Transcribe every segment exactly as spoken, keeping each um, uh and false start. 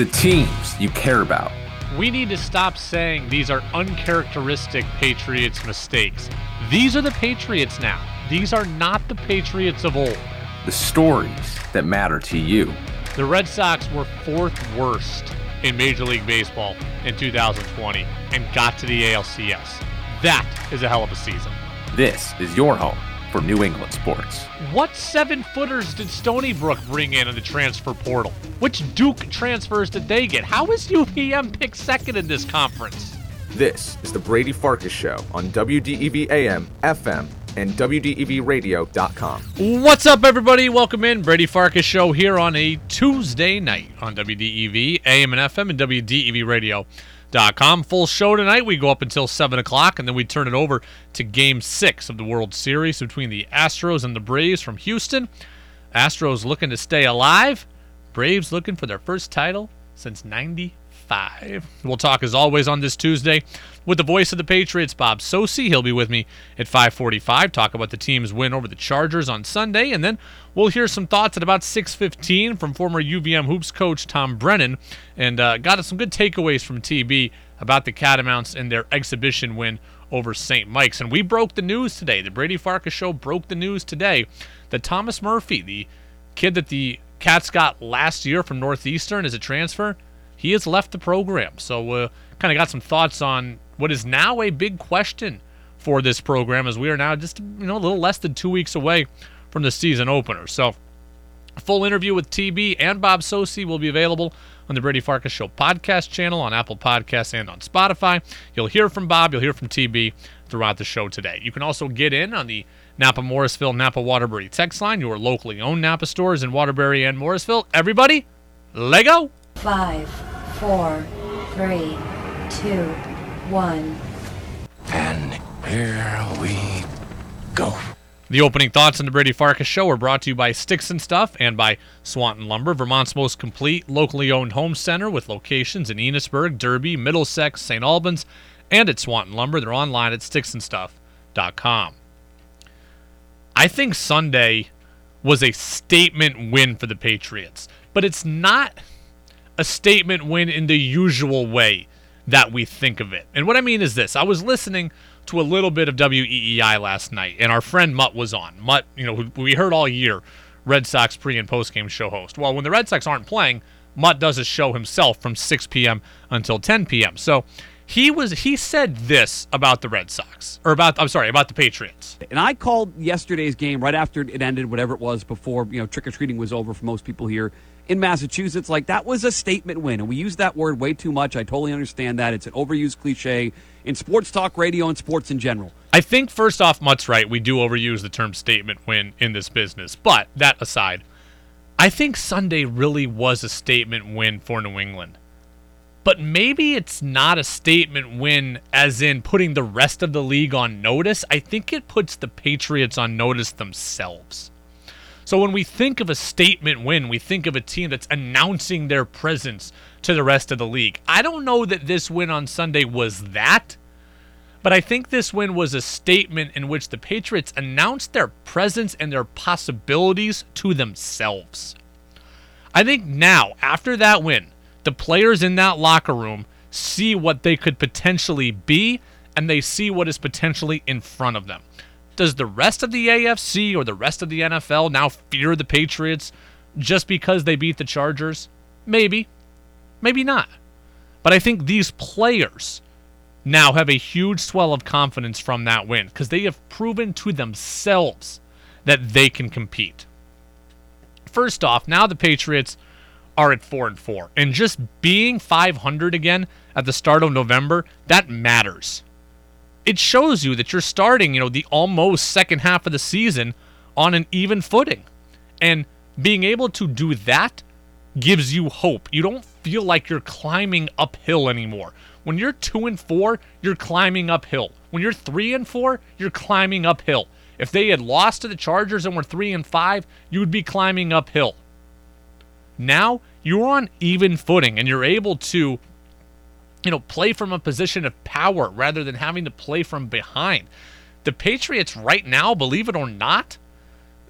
the teams you care about. We need to stop saying these are uncharacteristic Patriots mistakes. These are the Patriots now. These are not the Patriots of old. The stories that matter to you. The Red Sox were fourth worst in Major League Baseball in two thousand twenty and got to the A L C S. That is a hell of a season. This is your home for New England sports. What seven-footers did Stony Brook bring in in the transfer portal? Which Duke transfers did they get? How is U V M picked second in this conference? This is the Brady Farkas Show on W D E V A M, F M, and W D E V radio dot com. What's up, everybody? Welcome in. Brady Farkas Show here on a Tuesday night on W D E V A M and F M and W D E V radio dot com. Full show tonight. We go up until seven o'clock, and then we turn it over to Game six of the World Series between the Astros and the Braves from Houston. Astros looking to stay alive. Braves looking for their first title since ninety-five. We'll talk, as always, on this Tuesday with the voice of the Patriots, Bob Socci. He'll be with me at five forty-five, talk about the team's win over the Chargers on Sunday, and then we'll hear some thoughts at about six fifteen from former U V M Hoops coach Tom Brennan, and uh, got some good takeaways from T B about the Catamounts and their exhibition win over Saint Mike's. And we broke the news today. The Brady Farkas Show broke the news today that Thomas Murphy, the kid that the Cats got last year from Northeastern as a transfer, he has left the program. So uh, kind of got some thoughts on what is now a big question for this program, as we are now just, you know, a little less than two weeks away from the season opener. So a full interview with T B and Bob Socci will be available on the Brady Farkas Show podcast channel, on Apple Podcasts, and on Spotify. You'll hear from Bob, you'll hear from T B throughout the show today. You can also get in on the Napa, Morrisville, Napa, Waterbury text line, your locally owned Napa stores in Waterbury and Morrisville. Everybody, Lego! Five, four, three, two, one. And here we go. The opening thoughts on the Brady Farkas Show are brought to you by Sticks and Stuff and by Swanton Lumber, Vermont's most complete locally owned home center with locations in Enosburg, Derby, Middlesex, Saint Albans, and at Swanton Lumber. They're online at sticks and stuff dot com. I think Sunday was a statement win for the Patriots, but it's not a statement win in the usual way that we think of it. And what I mean is this. I was listening to a little bit of W E E I last night, and our friend Mutt was on. Mutt, you know, who we heard all year, Red Sox pre- and post-game show host. Well, when the Red Sox aren't playing, Mutt does his show himself from six p.m. until ten p.m. So he was he said this about the Red Sox, or about, I'm sorry, about the Patriots. And I called yesterday's game right after it ended, whatever it was, before, you know, trick-or-treating was over for most people here in Massachusetts. Like, that was a statement win, and we use that word way too much. I totally understand that. It's an overused cliche in sports talk radio and sports in general. I think, first off, Mutt's right. We do overuse the term statement win in this business. But that aside, I think Sunday really was a statement win for New England. But maybe it's not a statement win as in putting the rest of the league on notice. I think it puts the Patriots on notice themselves. So when we think of a statement win, we think of a team that's announcing their presence to the rest of the league. I don't know that this win on Sunday was that, but I think this win was a statement in which the Patriots announced their presence and their possibilities to themselves. I think now, after that win, the players in that locker room see what they could potentially be, and they see what is potentially in front of them. Does the rest of the A F C or the rest of the N F L now fear the Patriots just because they beat the Chargers? Maybe. Maybe not. But I think these players now have a huge swell of confidence from that win because they have proven to themselves that they can compete. First off, now the Patriots are at four and four, and just being five hundred again at the start of November, that matters. It shows you that you're starting, you know, the almost second half of the season on an even footing. And being able to do that gives you hope. You don't feel like you're climbing uphill anymore. When you're two and four, you're climbing uphill. When you're three and four, you're climbing uphill. If they had lost to the Chargers and were three and five, you would be climbing uphill. Now you're on even footing and you're able to, you know, play from a position of power rather than having to play from behind. The Patriots right now, believe it or not,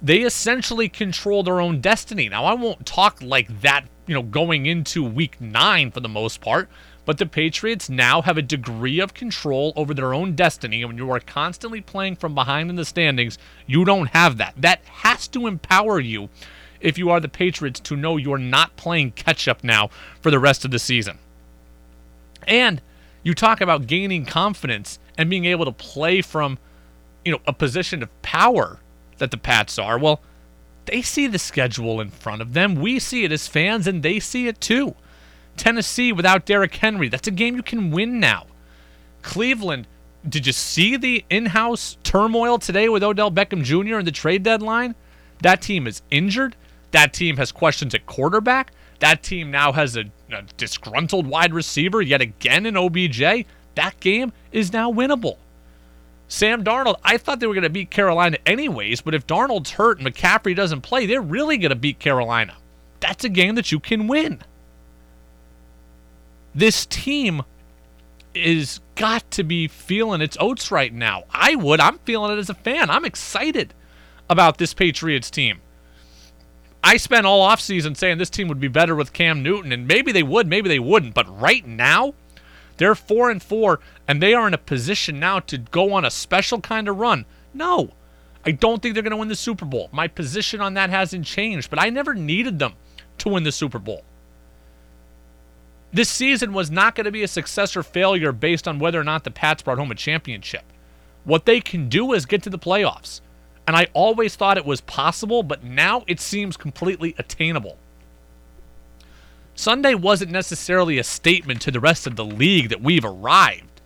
they essentially control their own destiny. Now, I won't talk like that, you know, going into week nine for the most part. But the Patriots now have a degree of control over their own destiny. And when you are constantly playing from behind in the standings, you don't have that. That has to empower you if you are the Patriots to know you're not playing catch-up now for the rest of the season. And you talk about gaining confidence and being able to play from, you know, a position of power that the Pats are. Well, they see the schedule in front of them. We see it as fans, and they see it too. Tennessee without Derrick Henry, that's a game you can win now. Cleveland, did you see the in-house turmoil today with Odell Beckham Junior and the trade deadline? That team is injured. That team has questions at quarterback. That team now has a, a disgruntled wide receiver yet again in O B J. That game is now winnable. Sam Darnold, I thought they were going to beat Carolina anyways, but if Darnold's hurt and McCaffrey doesn't play, they're really going to beat Carolina. That's a game that you can win. This team is got to be feeling its oats right now. I would. I'm feeling it as a fan. I'm excited about this Patriots team. I spent all offseason saying this team would be better with Cam Newton, and maybe they would, maybe they wouldn't. But right now, they're four and four, and they are in a position now to go on a special kind of run. No, I don't think they're going to win the Super Bowl. My position on that hasn't changed, but I never needed them to win the Super Bowl. This season was not going to be a success or failure based on whether or not the Pats brought home a championship. What they can do is get to the playoffs. And I always thought it was possible, but now it seems completely attainable. Sunday wasn't necessarily a statement to the rest of the league that we've arrived.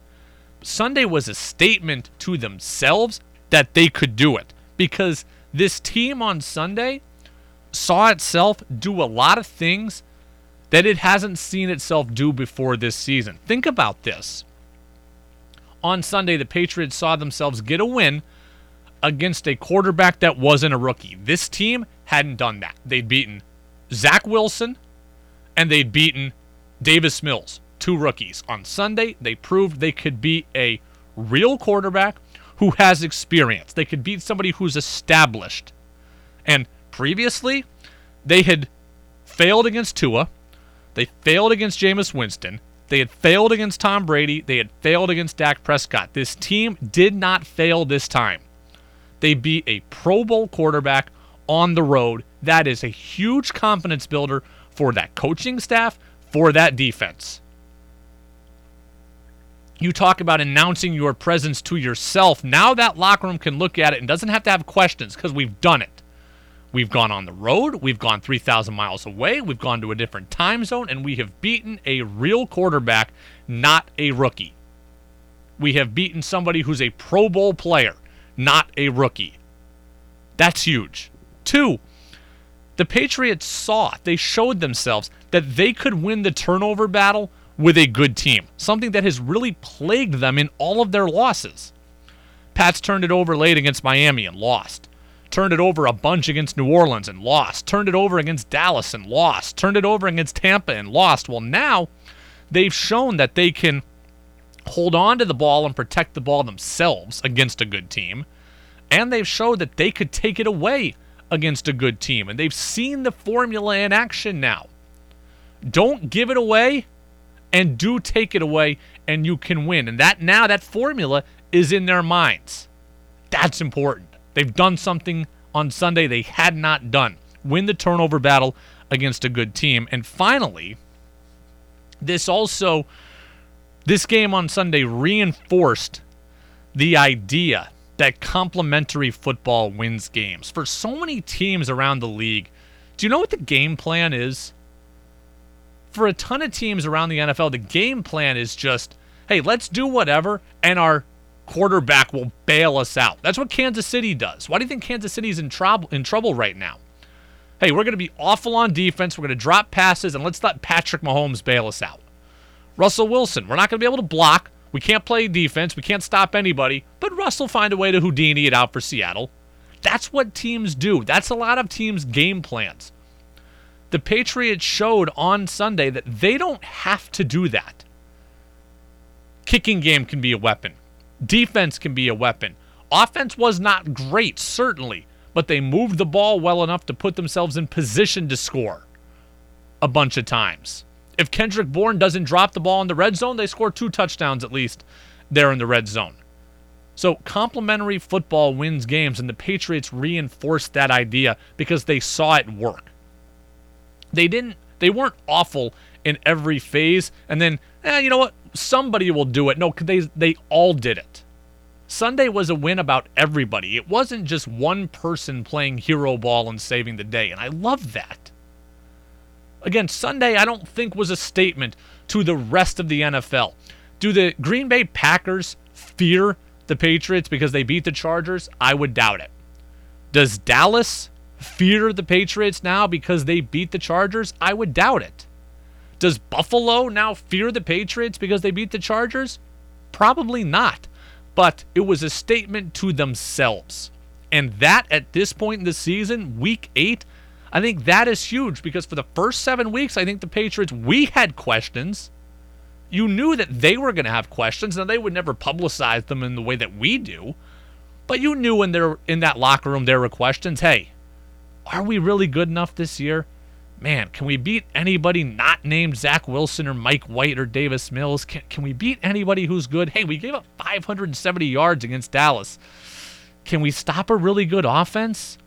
Sunday was a statement to themselves that they could do it. Because this team on Sunday saw itself do a lot of things that it hasn't seen itself do before this season. Think about this. On Sunday, the Patriots saw themselves get a win against a quarterback that wasn't a rookie. This team hadn't done that. They'd beaten Zach Wilson and they'd beaten Davis Mills, two rookies. On Sunday, they proved they could beat a real quarterback who has experience. They could beat somebody who's established. And previously, they had failed against Tua. They failed against Jameis Winston. They had failed against Tom Brady. They had failed against Dak Prescott. This team did not fail this time. They beat a Pro Bowl quarterback on the road. That is a huge confidence builder for that coaching staff, for that defense. You talk about announcing your presence to yourself. Now that locker room can look at it and doesn't have to have questions because we've done it. We've gone on the road, we've gone three thousand miles away, we've gone to a different time zone, and we have beaten a real quarterback, not a rookie. We have beaten somebody who's a Pro Bowl player, not a rookie. That's huge. Two, the Patriots saw, they showed themselves that they could win the turnover battle with a good team, something that has really plagued them in all of their losses. Pats turned it over late against Miami and lost. Turned it over a bunch against New Orleans and lost. Turned it over against Dallas and lost. Turned it over against Tampa and lost. Well, now they've shown that they can hold on to the ball and protect the ball themselves against a good team. And they've showed that they could take it away against a good team. And they've seen the formula in action now. Don't give it away and do take it away and you can win. And that now, that formula is in their minds. That's important. They've done something on Sunday they had not done. Win the turnover battle against a good team. And finally, this also, this game on Sunday reinforced the idea that complementary football wins games. For so many teams around the league, do you know what the game plan is? For a ton of teams around the N F L, the game plan is just, hey, let's do whatever, and our quarterback will bail us out. That's what Kansas City does. Why do you think Kansas City's in trouble in trouble right now? Hey, we're going to be awful on defense. We're going to drop passes, and let's let Patrick Mahomes bail us out. Russell Wilson, we're not going to be able to block. We can't play defense. We can't stop anybody. But Russell find a way to Houdini it out for Seattle. That's what teams do. That's a lot of teams' game plans. The Patriots showed on Sunday that they don't have to do that. Kicking game can be a weapon. Defense can be a weapon. Offense was not great, certainly, but they moved the ball well enough to put themselves in position to score. a bunch of times. If Kendrick Bourne doesn't drop the ball in the red zone, they score two touchdowns at least there in the red zone. So complementary football wins games, and the Patriots reinforced that idea because they saw it work. They didn't. They weren't awful in every phase, and then, eh, you know what? Somebody will do it. No, they they all did it. Sunday was a win about everybody. It wasn't just one person playing hero ball and saving the day, and I love that. Again, Sunday I don't think was a statement to the rest of the N F L. Do the Green Bay Packers fear the Patriots because they beat the Chargers? I would doubt it. Does Dallas fear the Patriots now because they beat the Chargers? I would doubt it. Does Buffalo now fear the Patriots because they beat the Chargers? Probably not. But it was a statement to themselves. And that, at this point in the season, week eight, I think that is huge, because for the first seven weeks, I think the Patriots, we had questions. You knew that they were going to have questions, and they would never publicize them in the way that we do. But you knew in, their, in that locker room there were questions. Hey, are we really good enough this year? Man, can we beat anybody not named Zach Wilson or Mike White or Davis Mills? Can, can we beat anybody who's good? Hey, we gave up five hundred seventy yards against Dallas. Can we stop a really good offense?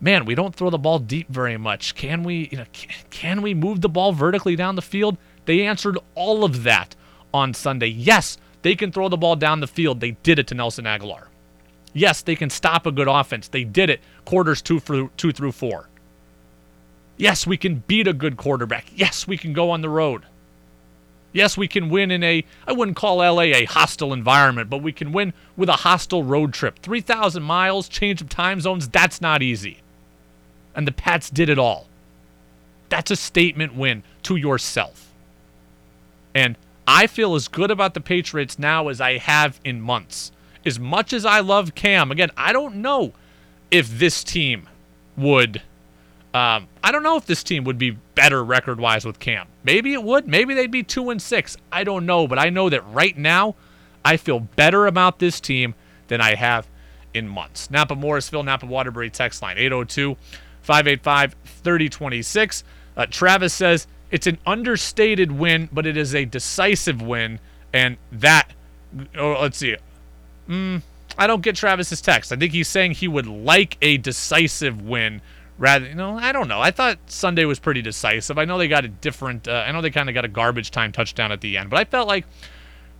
Man, we don't throw the ball deep very much. Can we, you know, can, can we move the ball vertically down the field? They answered all of that on Sunday. Yes, they can throw the ball down the field. They did it to Nelson Aguilar. Yes, they can stop a good offense. They did it quarters two through, two through four. Yes, we can beat a good quarterback. Yes, we can go on the road. Yes, we can win in a, I wouldn't call L A a hostile environment, but we can win with a hostile road trip. three thousand miles, change of time zones, that's not easy. And the Pats did it all. That's a statement win to yourself. And I feel as good about the Patriots now as I have in months. As much as I love Cam, again, I don't know if this team would... Um, I don't know if this team would be better record-wise with Cam. Maybe it would. Maybe they'd be two and six. I don't know, but I know that right now I feel better about this team than I have in months. Napa Morrisville, Napa Waterbury text line, eight oh two, five eight five, three oh two six. Uh, Travis says, it's an understated win, but it is a decisive win, and that, oh, let's see. Mm, I don't get Travis's text. I think he's saying he would like a decisive win. Rather, you know, I don't know. I thought Sunday was pretty decisive. I know they got a different, uh, I know they kind of got a garbage time touchdown at the end, but I felt like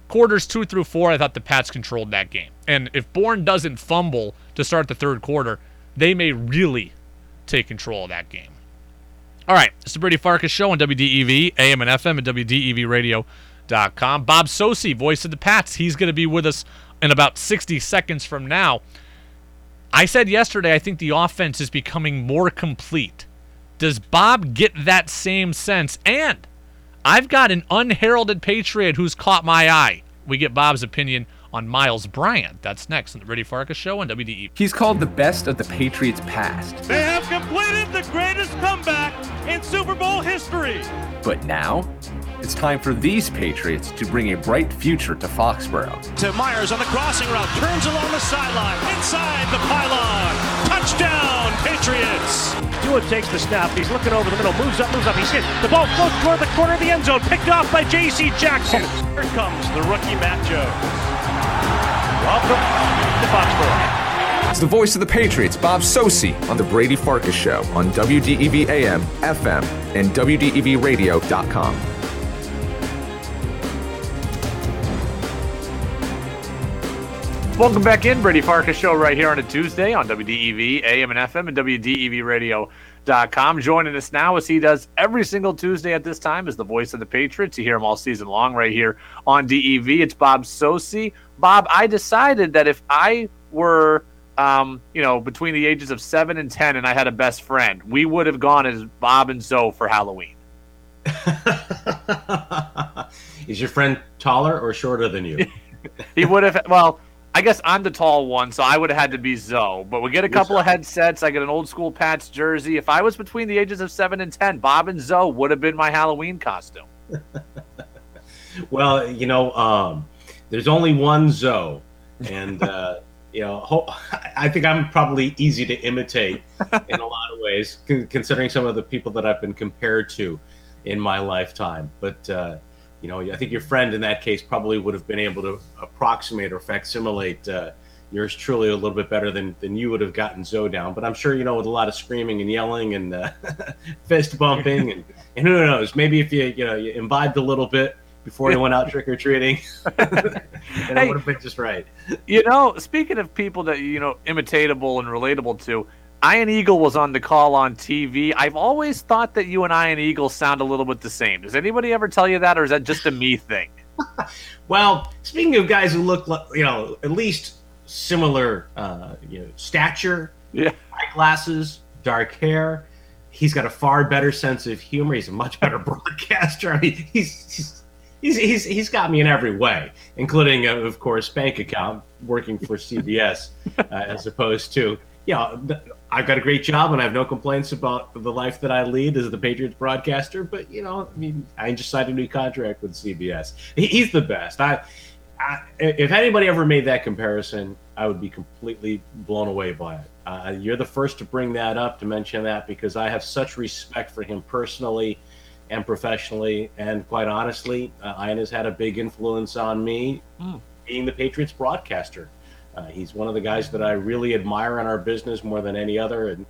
quarters two through four, I thought the Pats controlled that game. And if Bourne doesn't fumble to start the third quarter, they may really take control of that game. All right, it's the Brady Farkas Show on W D E V, A M and F M, and W D E V radio dot com. Bob Socci, voice of the Pats, he's going to be with us in about sixty seconds from now. I said yesterday I think the offense is becoming more complete. Does Bob get that same sense? And I've got an unheralded Patriot who's caught my eye. We get Bob's opinion on Miles Bryant. That's next on the Brady Farkas Show on W D E V. He's called the best of the Patriots past. They have completed the greatest comeback in Super Bowl history. But now, it's time for these Patriots to bring a bright future to Foxborough. To Myers on the crossing route, turns along the sideline, inside the pylon. Touchdown, Patriots! Tua takes the snap. He's looking over the middle, moves up, moves up. He's hit. The ball floats toward the corner of the end zone, picked off by J C. Jackson. Here comes the rookie, Matt Jones. Welcome to Foxborough. It's the voice of the Patriots, Bob Socci, on the Brady Farkas Show on W D E V A M, F M, and W D E V radio dot com. Welcome back in, Brady Farkas Show right here on a Tuesday on W D E V A M and F M and W D E V radio dot com. Joining us now, as he does every single Tuesday at this time, is the voice of the Patriots. You hear him all season long right here on D E V. It's Bob Socci. Bob, I decided that if I were... Um, you know, between the ages of seven and ten, and I had a best friend, we would have gone as Bob and Zoe for Halloween. Is your friend taller or shorter than you? He would have. Well, I guess I'm the tall one, so I would have had to be Zoe. But we get a couple of headsets. I get an old school Pats jersey. If I was between the ages of seven and ten, Bob and Zoe would have been my Halloween costume. Well, you know, um, there's only one Zoe, and. Uh, you know, I think I'm probably easy to imitate in a lot of ways, considering some of the people that I've been compared to in my lifetime. But, uh, you know, I think your friend in that case probably would have been able to approximate or facsimilate uh, yours truly a little bit better than, than you would have gotten Zoe down. But I'm sure, you know, with a lot of screaming and yelling and uh, fist bumping and, and who knows, maybe if you, you know, you imbibed a little bit before you went out trick-or-treating, and hey, I would have been just right. You know, speaking of people that, you know, imitatable and relatable to, Ian Eagle was on the call on T V. I've always thought that you and Ian Eagle sound a little bit the same. Does anybody ever tell you that, or is that just a me thing? Well, speaking of guys who look, like, you know, at least similar uh, you know, stature, yeah, eyeglasses, dark hair, he's got a far better sense of humor. He's a much better broadcaster. I mean, he's, he's He's, he's he's got me in every way, including, uh, of course, bank account, working for C B S, uh, as opposed to, you know, I've got a great job and I have no complaints about the life that I lead as the Patriots broadcaster. But, you know, I mean, I just signed a new contract with C B S. He, he's the best. I, I, if anybody ever made that comparison, I would be completely blown away by it. Uh, you're the first to bring that up, to mention that, because I have such respect for him personally and professionally, and quite honestly, uh, Ian has had a big influence on me mm. being the Patriots broadcaster. Uh, he's one of the guys that I really admire in our business more than any other, and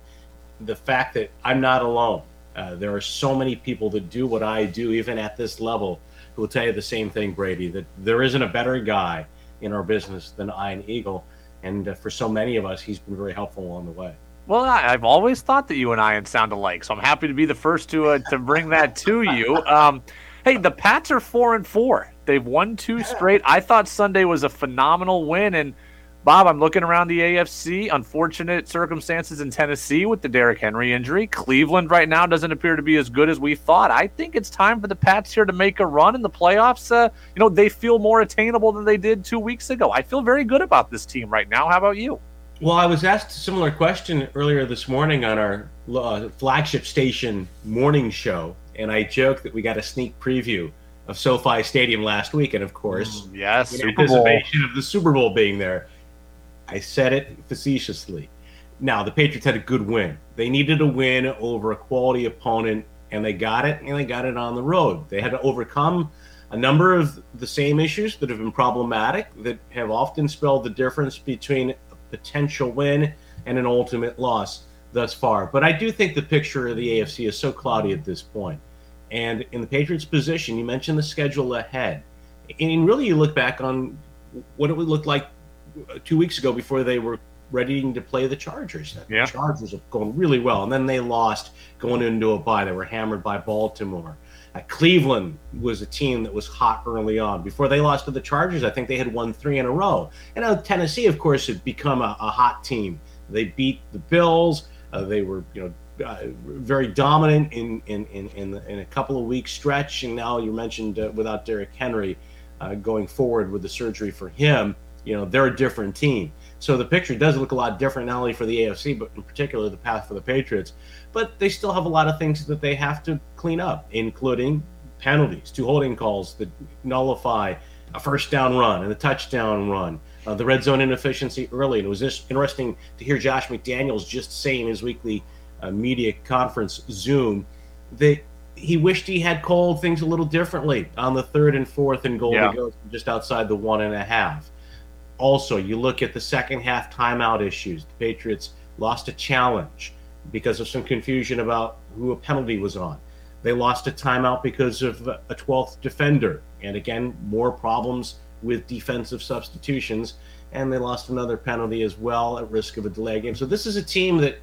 the fact that I'm not alone. Uh, there are so many people that do what I do, even at this level, who will tell you the same thing, Brady, that there isn't a better guy in our business than Ian Eagle, and uh, for so many of us, he's been very helpful along the way. Well, I've always thought that you and I sound alike, so I'm happy to be the first to uh, to bring that to you. Um, hey, the Pats are four and four; they've won two straight. I thought Sunday was a phenomenal win, and Bob, I'm looking around the A F C. Unfortunate circumstances in Tennessee with the Derrick Henry injury. Cleveland right now doesn't appear to be as good as we thought. I think it's time for the Pats here to make a run in the playoffs. Uh, you know, they feel more attainable than they did two weeks ago. I feel very good about this team right now. How about you? Well, I was asked a similar question earlier this morning on our uh, flagship station morning show, and I joked that we got a sneak preview of SoFi Stadium last week, and of course, mm, yes, in Super anticipation Bowl. Of the Super Bowl being there. I said it facetiously. Now, the Patriots had a good win. They needed a win over a quality opponent, and they got it, and they got it on the road. They had to overcome a number of the same issues that have been problematic, that have often spelled the difference between potential win and an ultimate loss thus far. But I do think the picture of the A F C is so cloudy at this point. And in the Patriots' position, you mentioned the schedule ahead. And really, you look back on what it would look like two weeks ago before they were ready to play the Chargers. Yeah. The Chargers are going really well. And then they lost going into a bye. They were hammered by Baltimore. Uh, Cleveland was a team that was hot early on. Before they lost to the Chargers, I think they had won three in a row. And now Tennessee, of course, had become a, a hot team. They beat the Bills. Uh, they were, you know, uh, very dominant in in in in, the, in a couple of week stretch. And now you mentioned uh, without Derrick Henry uh, going forward with the surgery for him, you know, they're a different team. So the picture does look a lot different, not only for the A F C, but in particular the path for the Patriots. But they still have a lot of things that they have to clean up, including penalties, two holding calls that nullify a first down run and a touchdown run, uh, the red zone inefficiency early. And it was just interesting to hear Josh McDaniels just say in his weekly uh, media conference Zoom that he wished he had called things a little differently on the third and fourth and goal yeah. to go just outside the one and a half. Also, you look at the second half timeout issues. The Patriots lost a challenge because of some confusion about who a penalty was on. They lost a timeout because of a twelfth defender. And again, more problems with defensive substitutions. And they lost another penalty as well at risk of a delay game. So this is a team that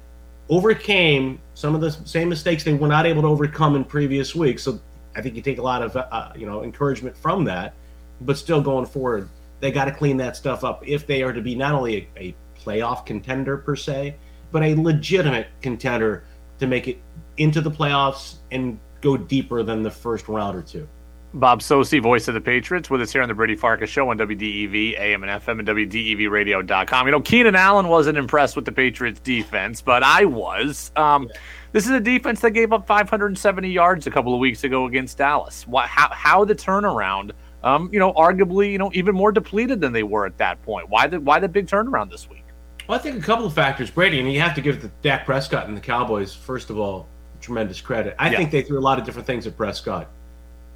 overcame some of the same mistakes they were not able to overcome in previous weeks. So I think you take a lot of uh, you know, encouragement from that, but still going forward, they got to clean that stuff up if they are to be not only a, a playoff contender per se, but a legitimate contender to make it into the playoffs and go deeper than the first round or two. Bob Socci, voice of the Patriots, with us here on the Brady Farkas Show on W D E V, A M and F M, and W D E V radio dot com. You know, Keenan Allen wasn't impressed with the Patriots defense, but I was. Um, yeah. This is a defense that gave up five hundred seventy yards a couple of weeks ago against Dallas. What, how, how the turnaround um, you know, arguably, you know, even more depleted than they were at that point. Why the why the big turnaround this week? Well, I think a couple of factors, Brady, and you have to give the Dak Prescott and the Cowboys, first of all, tremendous credit. I yeah. think they threw a lot of different things at Prescott,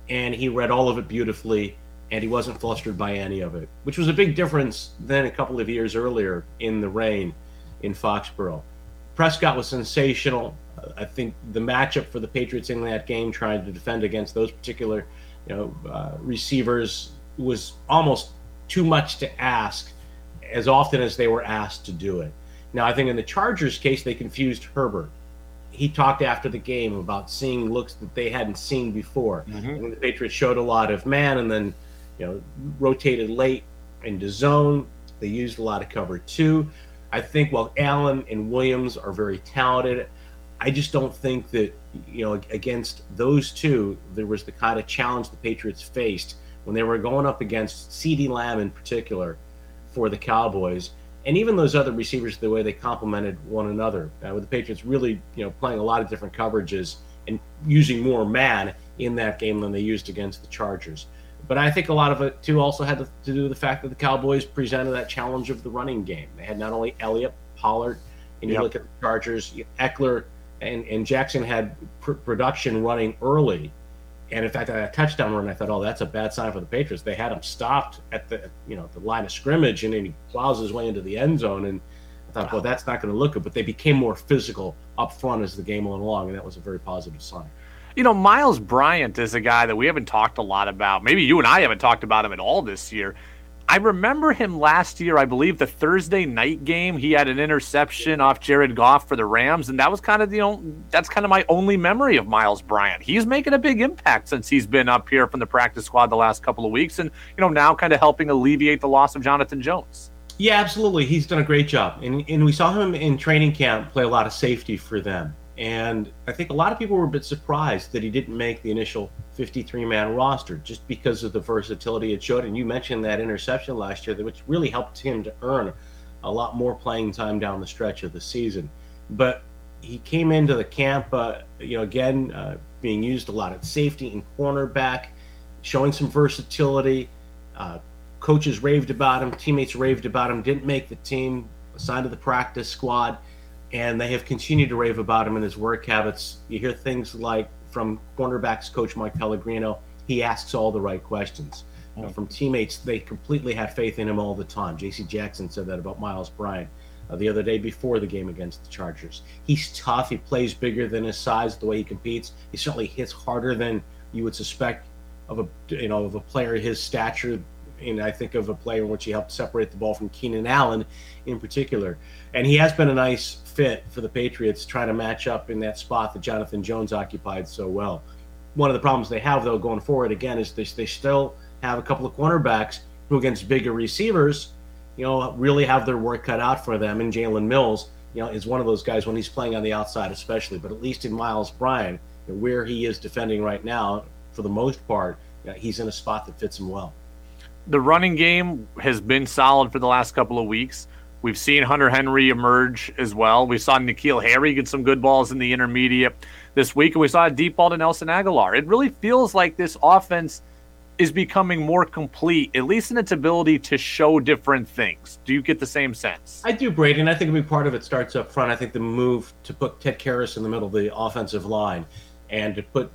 and he read all of it beautifully, and he wasn't flustered by any of it, which was a big difference than a couple of years earlier in the rain in Foxborough. Prescott was sensational. I think the matchup for the Patriots in that game, trying to defend against those particular, you know, uh, receivers, was almost too much to ask, as often as they were asked to do it. Now, I think in the Chargers case, they confused Herbert. He talked after the game about seeing looks that they hadn't seen before. Mm-hmm. And the Patriots showed a lot of man, and then, you know, rotated late into zone. They used a lot of cover two. I think while Allen and Williams are very talented, I just don't think that, you know, against those two, there was the kind of challenge the Patriots faced when they were going up against CeeDee Lamb in particular for the Cowboys, and even those other receivers, the way they complemented one another, uh, with the Patriots really, you know, playing a lot of different coverages and using more man in that game than they used against the Chargers. But I think a lot of it, too, also had to do with the fact that the Cowboys presented that challenge of the running game. They had not only Elliott, Pollard, and you yep. look at the Chargers, Eckler, and, and Jackson had pr- production running early. And in fact, I had a touchdown run, I thought, oh, that's a bad sign for the Patriots. They had him stopped at the, you know, the line of scrimmage, and then he plows his way into the end zone. And I thought, wow. well, that's not going to look good. But they became more physical up front as the game went along, and that was a very positive sign. You know, Miles Bryant is a guy that we haven't talked a lot about. Maybe you and I haven't talked about him at all this year. I remember him last year, I believe the Thursday night game, he had an interception off Jared Goff for the Rams, and that was kind of, you know, that's kind of my only memory of Miles Bryant. He's making a big impact since he's been up here from the practice squad the last couple of weeks, and, you know, now kind of helping alleviate the loss of Jonathan Jones. Yeah, absolutely. He's done a great job. And, and we saw him in training camp play a lot of safety for them. And I think a lot of people were a bit surprised that he didn't make the initial fifty-three man roster just because of the versatility it showed. And you mentioned that interception last year, which really helped him to earn a lot more playing time down the stretch of the season. But he came into the camp, uh, you know, again, uh, being used a lot at safety and cornerback, showing some versatility. Uh, coaches raved about him. Teammates raved about him. Didn't make the team, assigned to the practice squad. And they have continued to rave about him and his work habits. You hear things like from cornerbacks coach Mike Pellegrino, he asks all the right questions. You know, from teammates, they completely have faith in him all the time. J C Jackson said that about Miles Bryant uh, the other day before the game against the Chargers. He's tough. He plays bigger than his size, the way he competes. He certainly hits harder than you would suspect of a, you know, of a player his stature. And I think of a player in which he helped separate the ball from Keenan Allen in particular. And he has been a nice fit for the Patriots, trying to match up in that spot that Jonathan Jones occupied so well. One of the problems they have, though, going forward, again, is they, they still have a couple of cornerbacks who, against bigger receivers, you know, really have their work cut out for them. And Jalen Mills, you know, is one of those guys when he's playing on the outside especially. But at least in Miles Bryant, where he is defending right now, for the most part, you know, he's in a spot that fits him well. The running game has been solid for the last couple of weeks. We've seen Hunter Henry emerge as well. We saw N'Keal Harry get some good balls in the intermediate this week, and we saw a deep ball to Nelson Aguilar. It really feels like this offense is becoming more complete, at least in its ability to show different things. Do you get the same sense? I do, Brady, and I think a big part of it starts up front. I think the move to put Ted Karras in the middle of the offensive line and to put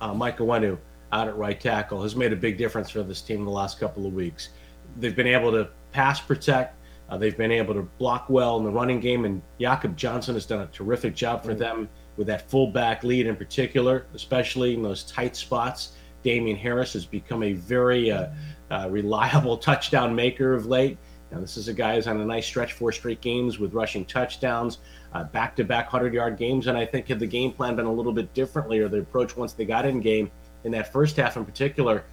uh, Mike Owenu out at right tackle has made a big difference for this team the last couple of weeks. They've been able to pass protect. Uh, they've been able to block well in the running game, and Jakob Johnson has done a terrific job for them with that fullback lead in particular, especially in those tight spots. Damian Harris has become a very uh, uh, reliable touchdown maker of late. Now, this is a guy who's on a nice stretch, four straight games with rushing touchdowns, uh, back-to-back hundred-yard games, and I think had the game plan been a little bit differently, or the approach once they got in game, in that first half in particular,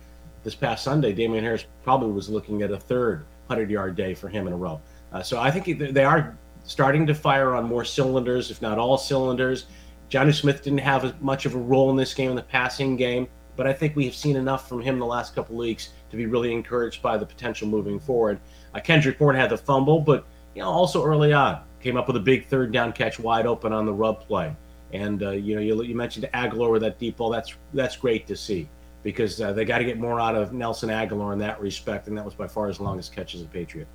this past Sunday, Damian Harris probably was looking at a third hundred-yard day for him in a row. Uh, so I think they are starting to fire on more cylinders, if not all cylinders. Johnny Smith didn't have as much of a role in this game in the passing game, but I think we have seen enough from him the last couple of weeks to be really encouraged by the potential moving forward. Uh, Kendrick Bourne had the fumble, but you know, also early on, came up with a big third down catch wide open on the rub play. And, uh, you know, you, you mentioned Aguilar with that deep ball. That's that's great to see. because uh, they got to get more out of Nelson Aguilar in that respect, and that was by far his longest catch as a Patriot.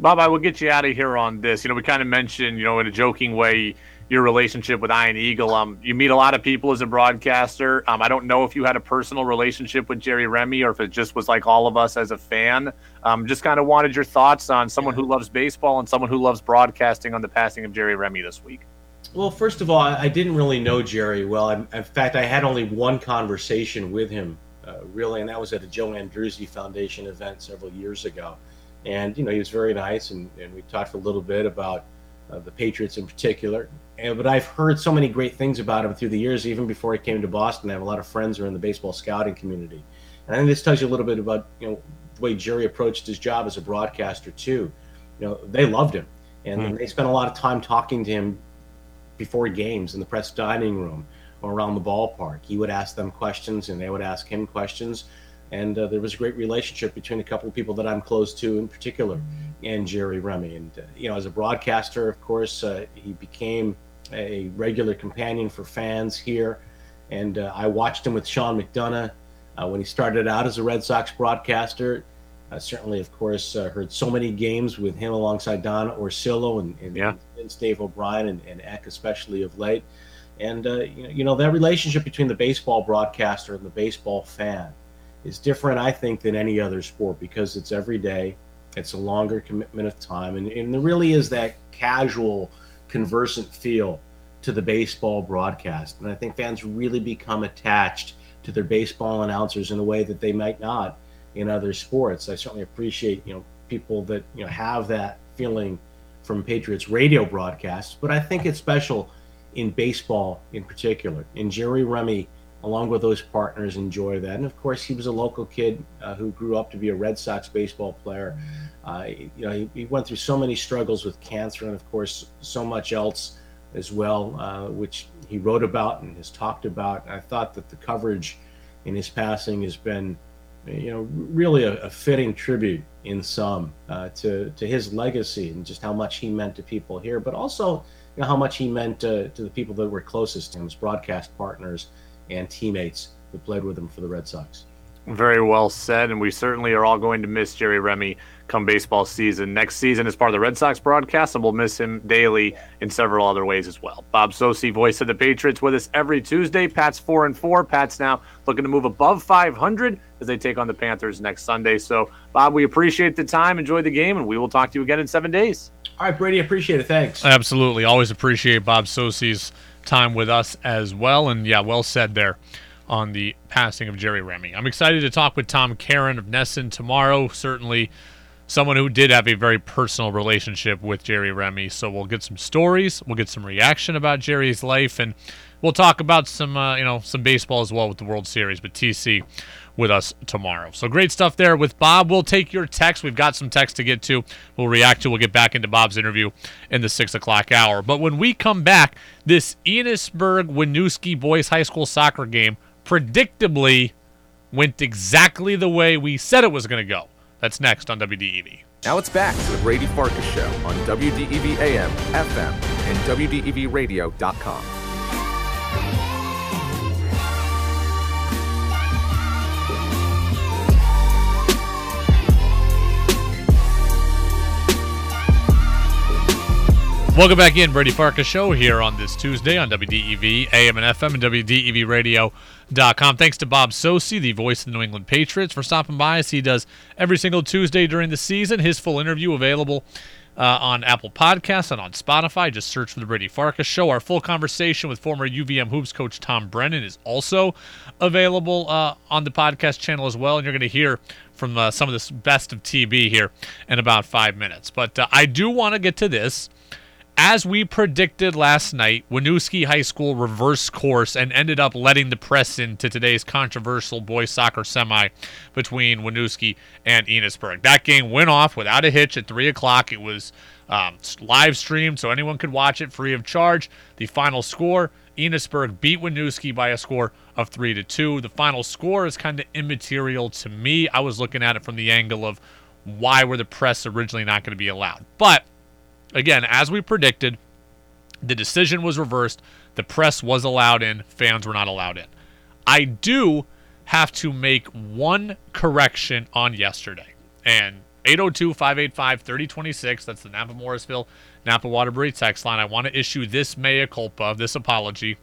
Bob, I will get you out of here on this. You know, we kind of mentioned, you know, in a joking way, your relationship with Iron Eagle. Um, you meet a lot of people as a broadcaster. Um, I don't know if you had a personal relationship with Jerry Remy or if it just was like all of us as a fan. Um, just kind of wanted your thoughts on someone who loves baseball and someone who loves broadcasting on the passing of Jerry Remy this week. Well, first of all, I didn't really know Jerry well. I, in fact, I had only one conversation with him, uh, really, and that was at a Joe Andruzzi Foundation event several years ago. And, you know, he was very nice, and, and we talked a little bit about uh, the Patriots in particular. And, but I've heard so many great things about him through the years, even before I came to Boston. I have a lot of friends who are in the baseball scouting community. And I think this tells you a little bit about, you know, the way Jerry approached his job as a broadcaster, too. You know, they loved him, and mm-hmm. they spent a lot of time talking to him before games in the press dining room or around the ballpark. He would ask them questions, and they would ask him questions. And uh, there was a great relationship between a couple of people that I'm close to in particular and Jerry Remy. And, uh, you know, as a broadcaster, of course, uh, he became a regular companion for fans here. And uh, I watched him with Sean McDonough uh, when he started out as a Red Sox broadcaster. I certainly, of course, uh, heard so many games with him alongside Don Orsillo and, and, yeah. and Dave O'Brien and, and Eck, especially of late. And, uh, you know, you know, that relationship between the baseball broadcaster and the baseball fan is different, I think, than any other sport, because it's every day, it's a longer commitment of time, and, and there really is that casual, conversant feel to the baseball broadcast. And I think fans really become attached to their baseball announcers in a way that they might not in other sports. I certainly appreciate, you know, people that, you know, have that feeling from Patriots radio broadcasts, but I think it's special in baseball in particular. And Jerry Remy, along with those partners, enjoy that. And of course, he was a local kid uh, who grew up to be a Red Sox baseball player. Uh, you know, he, he went through so many struggles with cancer, and of course, so much else as well, uh, which he wrote about and has talked about. And I thought that the coverage in his passing has been, you know, really a, a fitting tribute in some uh, to to his legacy and just how much he meant to people here, but also, you know, how much he meant to, to the people that were closest to him, his broadcast partners and teammates who played with him for the Red Sox. Very well said, and we certainly are all going to miss Jerry Remy come baseball season. Next season as part of the Red Sox broadcast, and we'll miss him daily in several other ways as well. Bob Socci, voice of the Patriots, with us every Tuesday. Pats four and four. Pats now looking to move above five hundred as they take on the Panthers next Sunday. So, Bob, we appreciate the time. Enjoy the game, and we will talk to you again in seven days. All right, Brady, appreciate it. Thanks. Absolutely. Always appreciate Bob Socci's time with us as well, and yeah, well said there on the passing of Jerry Remy. I'm excited to talk with Tom Caron of Nesson tomorrow, certainly someone who did have a very personal relationship with Jerry Remy, so we'll get some stories, we'll get some reaction about Jerry's life, and we'll talk about some uh, you know, some baseball as well with the World Series, but T C with us tomorrow. So great stuff there with Bob. We'll take your text. We've got some text to get to. We'll react to. We'll get back into Bob's interview in the six o'clock hour. But when we come back, this Enosburg-Winooski boys high school soccer game predictably went exactly the way we said it was going to go. That's next on W D E V. Now it's back to the Brady Farkas Show on W D E V A M, F M, and W D E V radio dot com. Welcome back in, Brady Farkas Show here on this Tuesday on W D E V, A M and F M, and W D E V radio dot com. Thanks to Bob Socci, the voice of the New England Patriots, for stopping by, as he does every single Tuesday during the season. His full interview available uh, on Apple Podcasts and on Spotify. Just search for the Brady Farkas Show. Our full conversation with former U V M Hoops coach Tom Brennan is also available uh, on the podcast channel as well, and you're going to hear from uh, some of this best of T B here in about five minutes. But uh, I do want to get to this. As we predicted last night, Winooski High School reversed course and ended up letting the press into today's controversial boys soccer semi between Winooski and Enosburg. That game went off without a hitch at three o'clock. It was um, live streamed, so anyone could watch it free of charge. The final score, Enosburg beat Winooski by a score of three to two. The final score is kind of immaterial to me. I was looking at it from the angle of why were the press originally not going to be allowed. But again, as we predicted, the decision was reversed. The press was allowed in. Fans were not allowed in. I do have to make one correction on yesterday. And eight oh two, five eight five, three oh two six, that's the Napa Morrisville, Napa Waterbury text line. I want to issue this mea culpa, this apology.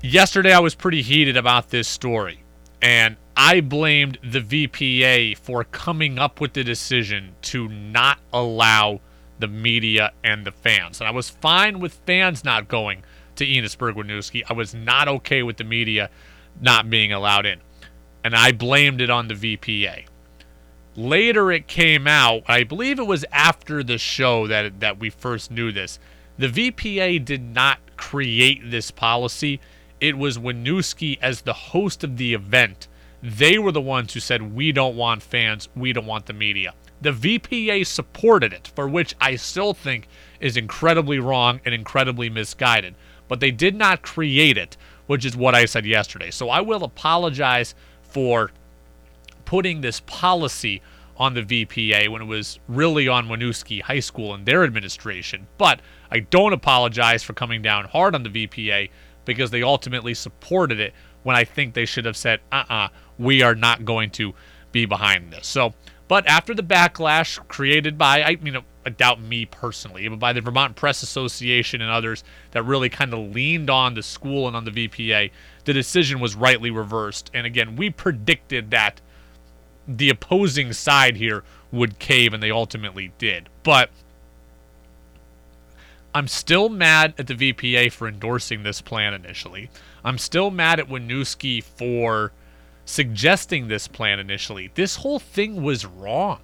Yesterday I was pretty heated about this story, and I blamed the V P A for coming up with the decision to not allow the media and the fans. And I was fine with fans not going to Enosburg-Winooski. I was not okay with the media not being allowed in. And I blamed it on the V P A. Later it came out, I believe it was after the show that, that we first knew this. The V P A did not create this policy. It was Winooski as the host of the event. They were the ones who said, we don't want fans, we don't want the media. The V P A supported it, for which I still think is incredibly wrong and incredibly misguided. But they did not create it, which is what I said yesterday. So I will apologize for putting this policy on the V P A when it was really on Winooski High School and their administration. But I don't apologize for coming down hard on the V P A because they ultimately supported it when I think they should have said, uh-uh, we are not going to be behind this. So, but after the backlash created by, I mean, I doubt me personally, but by the Vermont Press Association and others that really kind of leaned on the school and on the V P A, the decision was rightly reversed. And again, we predicted that the opposing side here would cave, and they ultimately did. But I'm still mad at the V P A for endorsing this plan initially. I'm still mad at Winooski for suggesting this plan initially. This whole thing was wrong.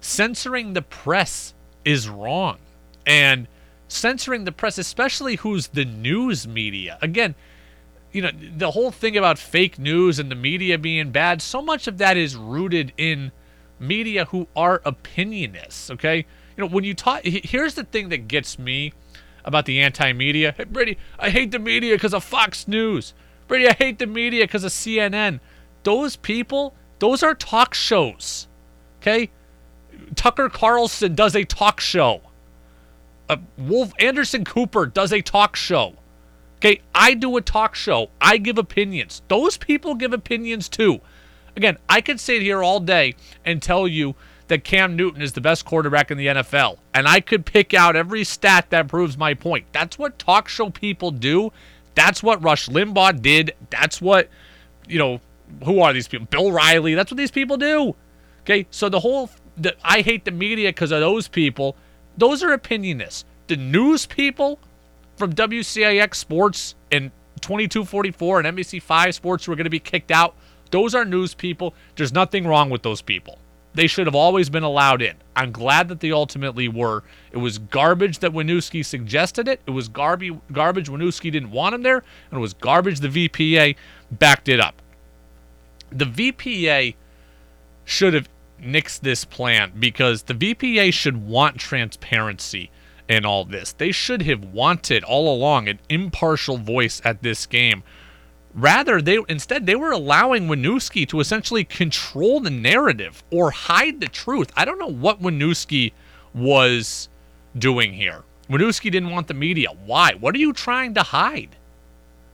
Censoring the press is wrong. And censoring the press, especially who's the news media. Again, you know, the whole thing about fake news and the media being bad, so much of that is rooted in media who are opinionists, okay? You know, when you talk, here's the thing that gets me about the anti-media. Hey, Brady, I hate the media because of Fox News. Brady, I hate the media because of C N N. Those people, those are talk shows, okay? Tucker Carlson does a talk show. Uh, Wolf Anderson Cooper does a talk show. Okay, I do a talk show. I give opinions. Those people give opinions too. Again, I could sit here all day and tell you that Cam Newton is the best quarterback in the N F L. And I could pick out every stat that proves my point. That's what talk show people do. That's what Rush Limbaugh did. That's what, you know, who are these people? Bill Riley. That's what these people do. Okay, so the whole, the, I hate the media because of those people. Those are opinionists. The news people from W C I X Sports and twenty-two forty-four and N B C five Sports who are going to be kicked out, those are news people. There's nothing wrong with those people. They should have always been allowed in. I'm glad that they ultimately were. It was garbage that Winooski suggested it. It was garby, garbage Winooski didn't want him there. And it was garbage the V P A backed it up. The V P A should have nixed this plan because the V P A should want transparency in all this. They should have wanted all along an impartial voice at this game. Rather, they instead they were allowing Winooski to essentially control the narrative or hide the truth. I don't know what Winooski was doing here. Winooski didn't want the media. Why? What are you trying to hide?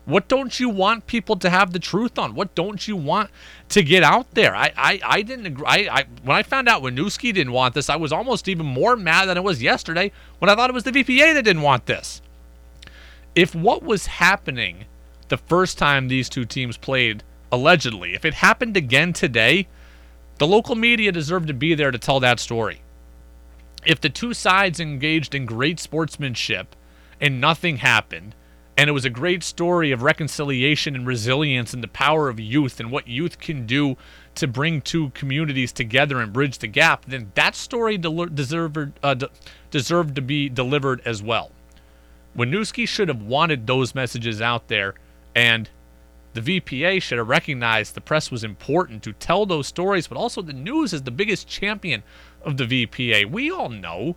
What don't you want people to have the truth on? What don't you want to get out there? I I, I didn't agree. I, I, when I found out Winooski didn't want this, I was almost even more mad than I was yesterday when I thought it was the V P A that didn't want this. If what was happening the first time these two teams played, allegedly, if it happened again today, the local media deserved to be there to tell that story. If the two sides engaged in great sportsmanship and nothing happened, and it was a great story of reconciliation and resilience and the power of youth and what youth can do to bring two communities together and bridge the gap, then that story del- deserved, uh, de- deserved to be delivered as well. Winooski should have wanted those messages out there, and the V P A should have recognized the press was important to tell those stories, but also the news is the biggest champion of the V P A. We all know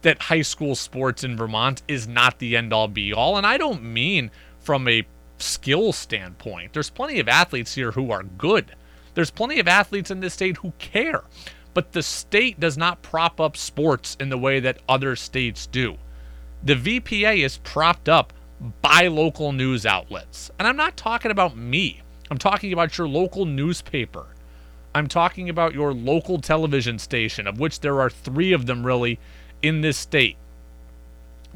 that high school sports in Vermont is not the end-all be-all, and I don't mean from a skill standpoint. There's plenty of athletes here who are good. There's plenty of athletes in this state who care, but the state does not prop up sports in the way that other states do. The V P A is propped up by local news outlets. And I'm not talking about me. I'm talking about your local newspaper. I'm talking about your local television station, of which there are three of them really in this state.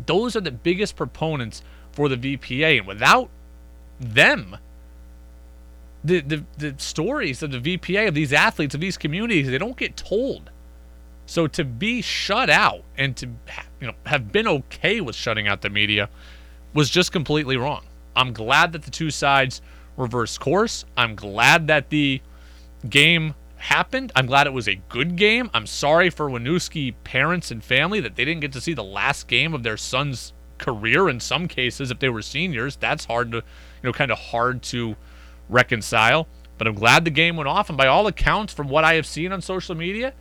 Those are the biggest proponents for the V P A, and without them, the, the, the stories of the V P A, of these athletes, of these communities, they don't get told. So to be shut out and to, you know, have been okay with shutting out the media was just completely wrong. I'm glad that the two sides reversed course. I'm glad that the game happened. I'm glad it was a good game. I'm sorry for Winooski parents and family that they didn't get to see the last game of their son's career in some cases if they were seniors. That's hard to, you know, kind of hard to reconcile. But I'm glad the game went off, and by all accounts, from what I have seen on social media,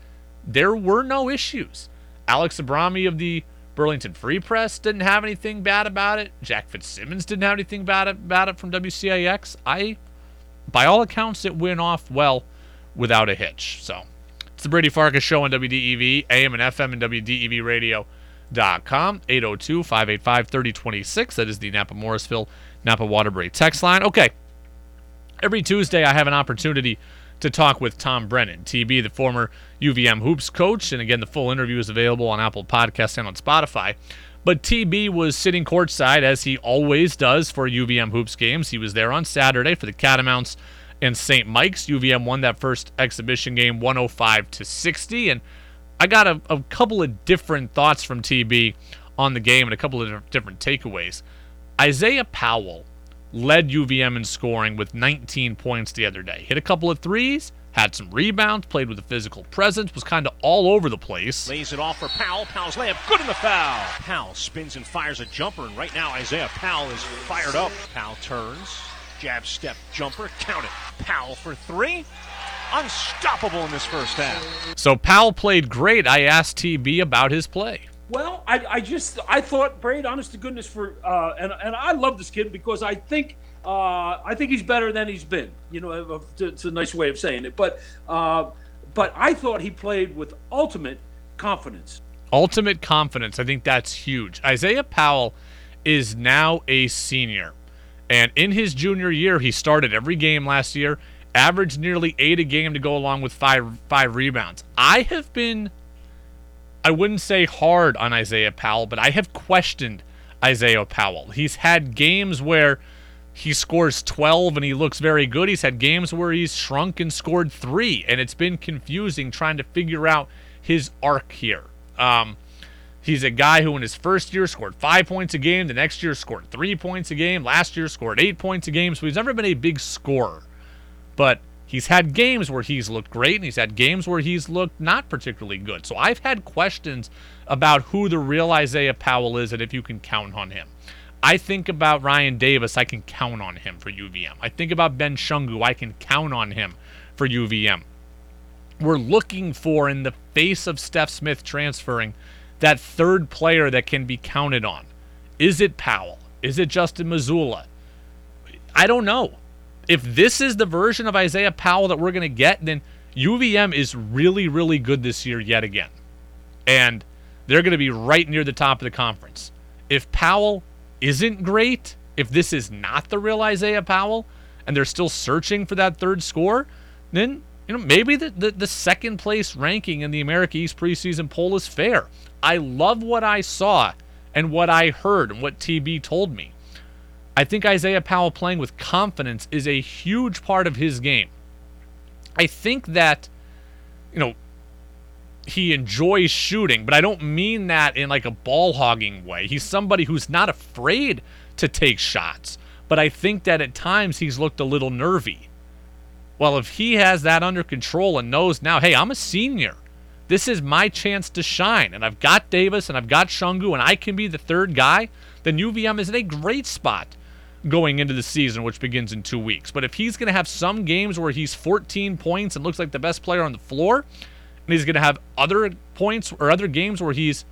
there were no issues. Alex Abrami of the Burlington Free Press didn't have anything bad about it. Jack Fitzsimmons didn't have anything bad about it from W C I X. I, by all accounts, it went off well without a hitch. So it's the Brady Farkas Show on W D E V, A M and F M, and W D E V radio dot com, eight oh two, five eight five, three oh two six. That is the Napa Morrisville, Napa Waterbury text line. Okay, every Tuesday I have an opportunity to talk with Tom Brennan, T B, the former U V M Hoops coach. And again, the full interview is available on Apple Podcasts and on Spotify. But T B was sitting courtside, as he always does for U V M Hoops games. He was there on Saturday for the Catamounts and Saint Mike's. U V M won that first exhibition game one oh five to sixty. And I got a, a couple of different thoughts from T B on the game and a couple of different takeaways. Isaiah Powell led U V M in scoring with nineteen points the other day. Hit a couple of threes, had some rebounds, played with a physical presence, was kind of all over the place. Lays it off for Powell. Powell's layup, good in the foul. Powell spins and fires a jumper, and right now Isaiah Powell is fired up. Powell turns, jab, step, jumper, count it. Powell for three. Unstoppable in this first half. So Powell played great. I asked T B about his play. Well, I, I just, I thought, Brady, honest to goodness, for, uh, and and I love this kid because I think, uh, I think he's better than he's been. You know, it's a nice way of saying it. But, uh, but I thought he played with ultimate confidence. Ultimate confidence. I think that's huge. Isaiah Powell is now a senior, and in his junior year, he started every game last year, averaged nearly eight a game to go along with five five rebounds. I have been, I wouldn't say hard on Isaiah Powell, but I have questioned Isaiah Powell. He's had games where he scores twelve and he looks very good. He's had games where he's shrunk and scored three, and it's been confusing trying to figure out his arc here. Um, he's a guy who in his first year scored five points a game. The next year scored three points a game. Last year scored eight points a game. So he's never been a big scorer. But he's had games where he's looked great, and he's had games where he's looked not particularly good. So I've had questions about who the real Isaiah Powell is and if you can count on him. I think about Ryan Davis, I can count on him for U V M. I think about Ben Shungu, I can count on him for U V M. We're looking for, in the face of Steph Smith transferring, that third player that can be counted on. Is it Powell? Is it Justin Mazzulla? I don't know. If this is the version of Isaiah Powell that we're going to get, then U V M is really, really good this year yet again. And they're going to be right near the top of the conference. If Powell isn't great, if this is not the real Isaiah Powell, and they're still searching for that third score, then you know maybe the, the, the second place ranking in the America East preseason poll is fair. I love what I saw and what I heard and what T B told me. I think Isaiah Powell playing with confidence is a huge part of his game. I think that, you know, he enjoys shooting, but I don't mean that in like a ball-hogging way. He's somebody who's not afraid to take shots, but I think that at times he's looked a little nervy. Well, if he has that under control and knows now, hey, I'm a senior. This is my chance to shine, and I've got Davis and I've got Shungu, and I can be the third guy, then U V M is in a great spot going into the season, which begins in two weeks. But if he's going to have some games where he's fourteen points and looks like the best player on the floor, and he's going to have other points or other games where he's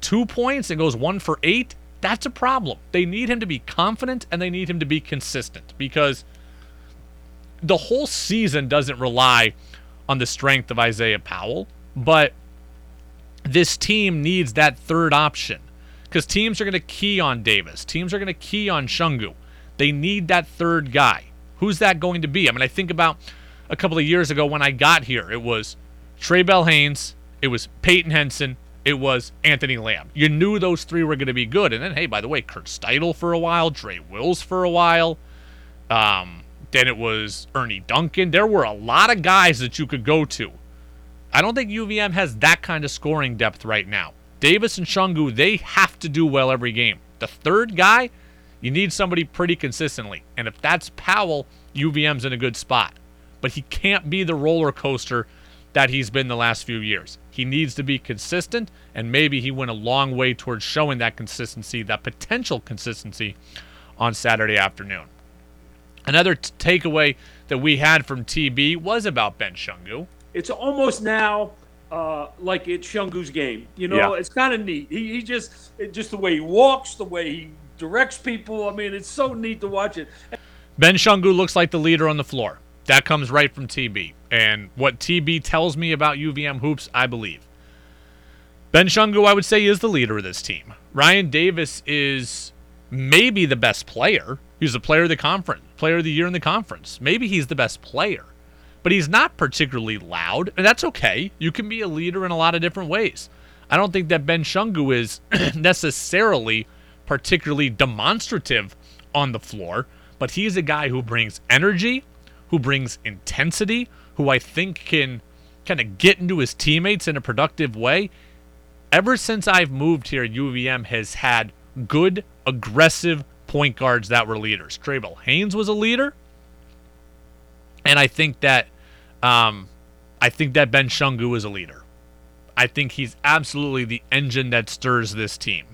two points and goes one for eight, that's a problem. They need him to be confident, and they need him to be consistent, because the whole season doesn't rely on the strength of Isaiah Powell, but this team needs that third option, because teams are going to key on Davis. Teams are going to key on Shungu. They need that third guy. Who's that going to be? I mean, I think about a couple of years ago when I got here, it was Trey Bell-Haynes, it was Peyton Henson, it was Anthony Lamb. You knew those three were going to be good. And then, hey, by the way, Kurt Steidel for a while, Dre Wills for a while. Um, then it was Ernie Duncan. There were a lot of guys that you could go to. I don't think U V M has that kind of scoring depth right now. Davis and Shungu, they have to do well every game. The third guy, you need somebody pretty consistently. And if that's Powell, U V M's in a good spot. But he can't be the roller coaster that he's been the last few years. He needs to be consistent, and maybe he went a long way towards showing that consistency, that potential consistency on Saturday afternoon. Another t- takeaway that we had from T B was about Ben Shungu. It's almost now uh, like it's Shungu's game. You know, yeah. It's kind of neat. He, he just, it, just the way he walks, the way he directs people. I mean, it's so neat to watch it. Ben Shungu looks like the leader on the floor. That comes right from T B. And what T B tells me about U V M hoops, I believe. Ben Shungu, I would say, is the leader of this team. Ryan Davis is maybe the best player. He's the player of the conference, player of the year in the conference. Maybe he's the best player, but he's not particularly loud, and that's okay. You can be a leader in a lot of different ways. I don't think that Ben Shungu is necessarily particularly demonstrative on the floor, but he's a guy who brings energy, who brings intensity, who I think can kind of get into his teammates in a productive way. Ever since I've moved here, U V M has had good, aggressive point guards that were leaders. Trey Bell-Haynes was a leader, and I think that um, I think that Ben Shungu is a leader. I think he's absolutely the engine that stirs this team.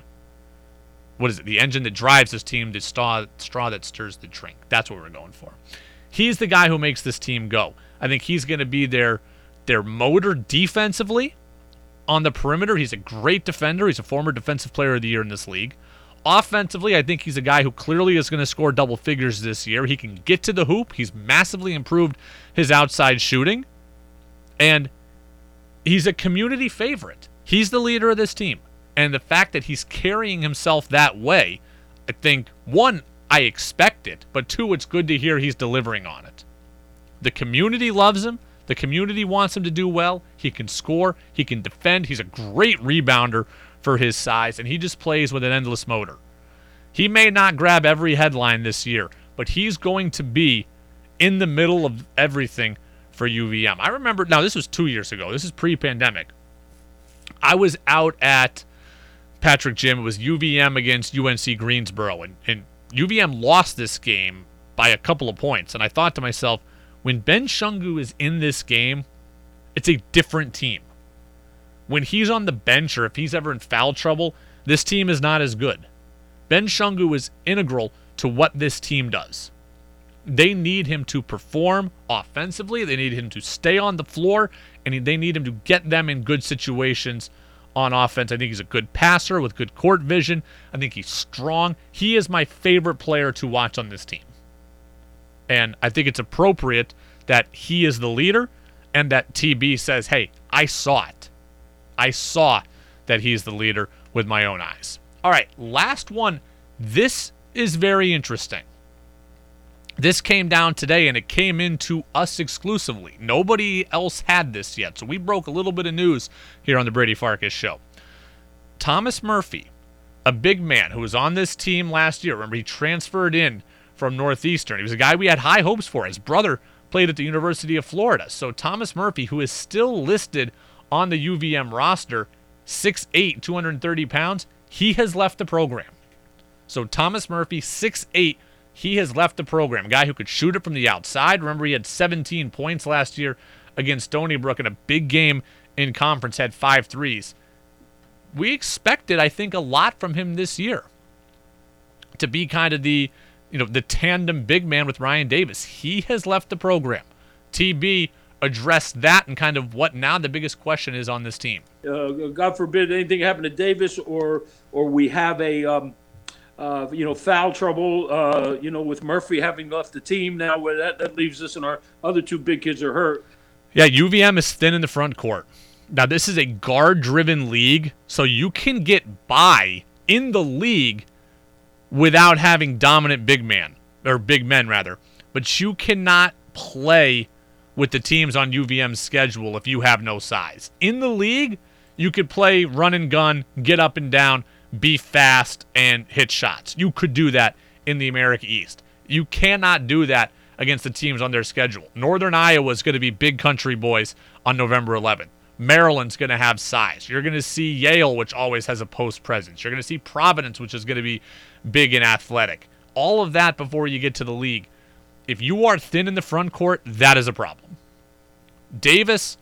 What is it? The engine that drives this team, the straw, straw that stirs the drink. That's what we're going for. He's the guy who makes this team go. I think he's going to be their their motor defensively on the perimeter. He's a great defender. He's a former defensive player of the year in this league. Offensively, I think he's a guy who clearly is going to score double figures this year. He can get to the hoop. He's massively improved his outside shooting. And he's a community favorite. He's the leader of this team. And the fact that he's carrying himself that way, I think, one, I expect it, but two, it's good to hear he's delivering on it. The community loves him. The community wants him to do well. He can score. He can defend. He's a great rebounder for his size, and he just plays with an endless motor. He may not grab every headline this year, but he's going to be in the middle of everything for U V M. I remember, now this was two years ago. This is pre-pandemic. I was out at Patrick Jim. It was U V M against U N C Greensboro, and, and U V M lost this game by a couple of points, and I thought to myself, when Ben Shungu is in this game, it's a different team. When he's on the bench or if he's ever in foul trouble, this team is not as good. Ben Shungu is integral to what this team does. They need him to perform offensively. They need him to stay on the floor, and they need him to get them in good situations on offense. I think he's a good passer with good court vision. I think he's strong. He is my favorite player to watch on this team. And I think it's appropriate that he is the leader and that T B says, hey, I saw it. I saw that he's the leader with my own eyes. All right, last one. This is very interesting. This came down today, and it came into us exclusively. Nobody else had this yet, so we broke a little bit of news here on the Brady Farkas Show. Thomas Murphy, a big man who was on this team last year. Remember, he transferred in from Northeastern. He was a guy we had high hopes for. His brother played at the University of Florida. So Thomas Murphy, who is still listed on the U V M roster, six eight, two hundred thirty pounds, he has left the program. So Thomas Murphy, six eight, he has left the program. Guy who could shoot it from the outside. Remember, he had seventeen points last year against Stony Brook in a big game in conference, had five threes. We expected, I think, a lot from him this year to be kind of the, you know, the tandem big man with Ryan Davis. He has left the program. T B address that and kind of what now the biggest question is on this team. Uh, God forbid anything happen to Davis, or or we have a um, uh, you know foul trouble. Uh, you know, with Murphy having left the team now, where that, that leaves us and our other two big kids are hurt. Yeah, U V M is thin in the front court. Now this is a guard-driven league, so you can get by in the league without having dominant big man or big men rather. but you cannot play with the teams on U V M's schedule if you have no size. In the league, you could play run and gun, get up and down, be fast, and hit shots. You could do that in the America East. You cannot do that against the teams on their schedule. Northern Iowa is going to be big country boys on November eleventh. Maryland's going to have size. You're going to see Yale, which always has a post presence. You're going to see Providence, which is going to be big and athletic. All of that before you get to the league. If you are thin in the front court, that is a problem. Davis,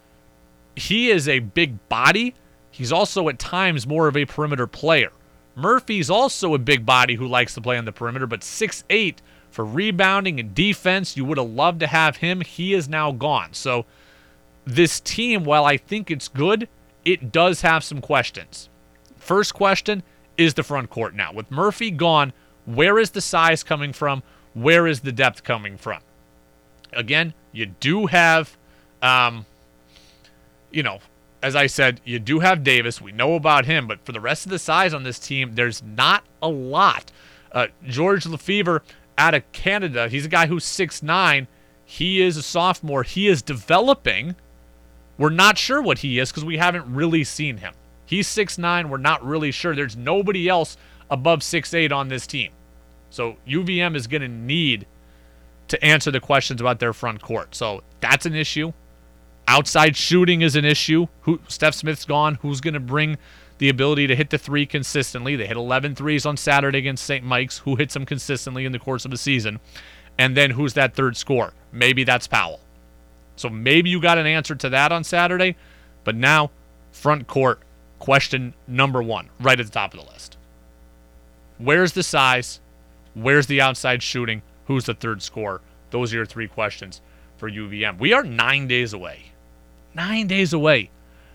he is a big body. He's also at times more of a perimeter player. Murphy's also a big body who likes to play on the perimeter, but six eight for rebounding and defense, you would have loved to have him. He is now gone. So this team, while I think it's good, it does have some questions. First question is the front court now. With Murphy gone, where is the size coming from? Where is the depth coming from? Again, you do have, um, you know, as I said, you do have Davis. We know about him. But for the rest of the size on this team, there's not a lot. Uh, George Lefevre out of Canada, he's a guy who's six nine. He is a sophomore. He is developing. We're not sure what he is because we haven't really seen him. He's six nine. We're not really sure. There's nobody else above six eight on this team. So U V M is going to need to answer the questions about their front court. So that's an issue. Outside shooting is an issue. Who, Steph Smith's gone. Who's going to bring the ability to hit the three consistently? They hit eleven threes on Saturday against Saint Mike's. Who hits them consistently in the course of a season? And then who's that third scorer? Maybe that's Powell. So maybe you got an answer to that on Saturday. But now, front court, question number one, right at the top of the list. Where's the size? Where's the outside shooting? Who's the third scorer? Those are your three questions for U V M. We are nine days away. Nine days away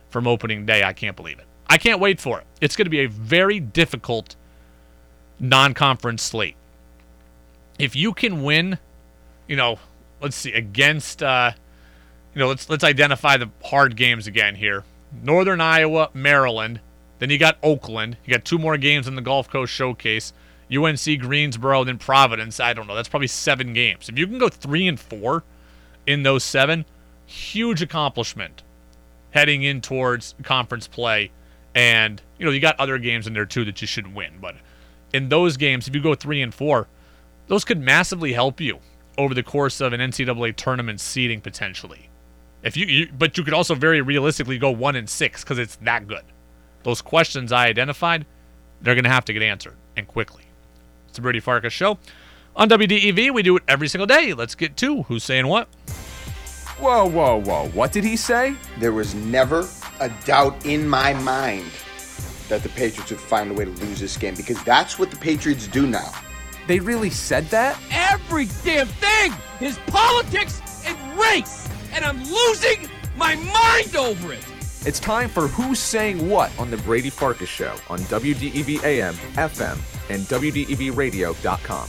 from opening day. I can't believe it. I can't wait for it. It's going to be a very difficult non-conference slate. If you can win, you know, let's see, against, uh, you know, let's let's identify the hard games again here. Northern Iowa, Maryland. Then you got Oakland. You got two more games in the Gulf Coast Showcase. U N C, Greensboro, then Providence. I don't know. That's probably seven games. If you can go three and four in those seven, huge accomplishment heading in towards conference play. And, you know, you got other games in there too that you should win. But in those games, if you go three and four, those could massively help you over the course of an N C double A tournament seeding potentially. If you, you but you could also very realistically go one and six because it's that good. Those questions I identified, they're going to have to get answered, and quickly. It's the Brady Farkas Show on W D E V. We do it every single day. Let's get to Who's Saying What. Whoa, whoa, whoa. What did he say? There was never a doubt in my mind that the Patriots would find a way to lose this game, because that's what the Patriots do now. They really said that? Every damn thing is politics and race, and I'm losing my mind over it. It's time for Who's Saying What on the Brady Farkas Show on W D E V A M, F M, and W D E V radio dot com.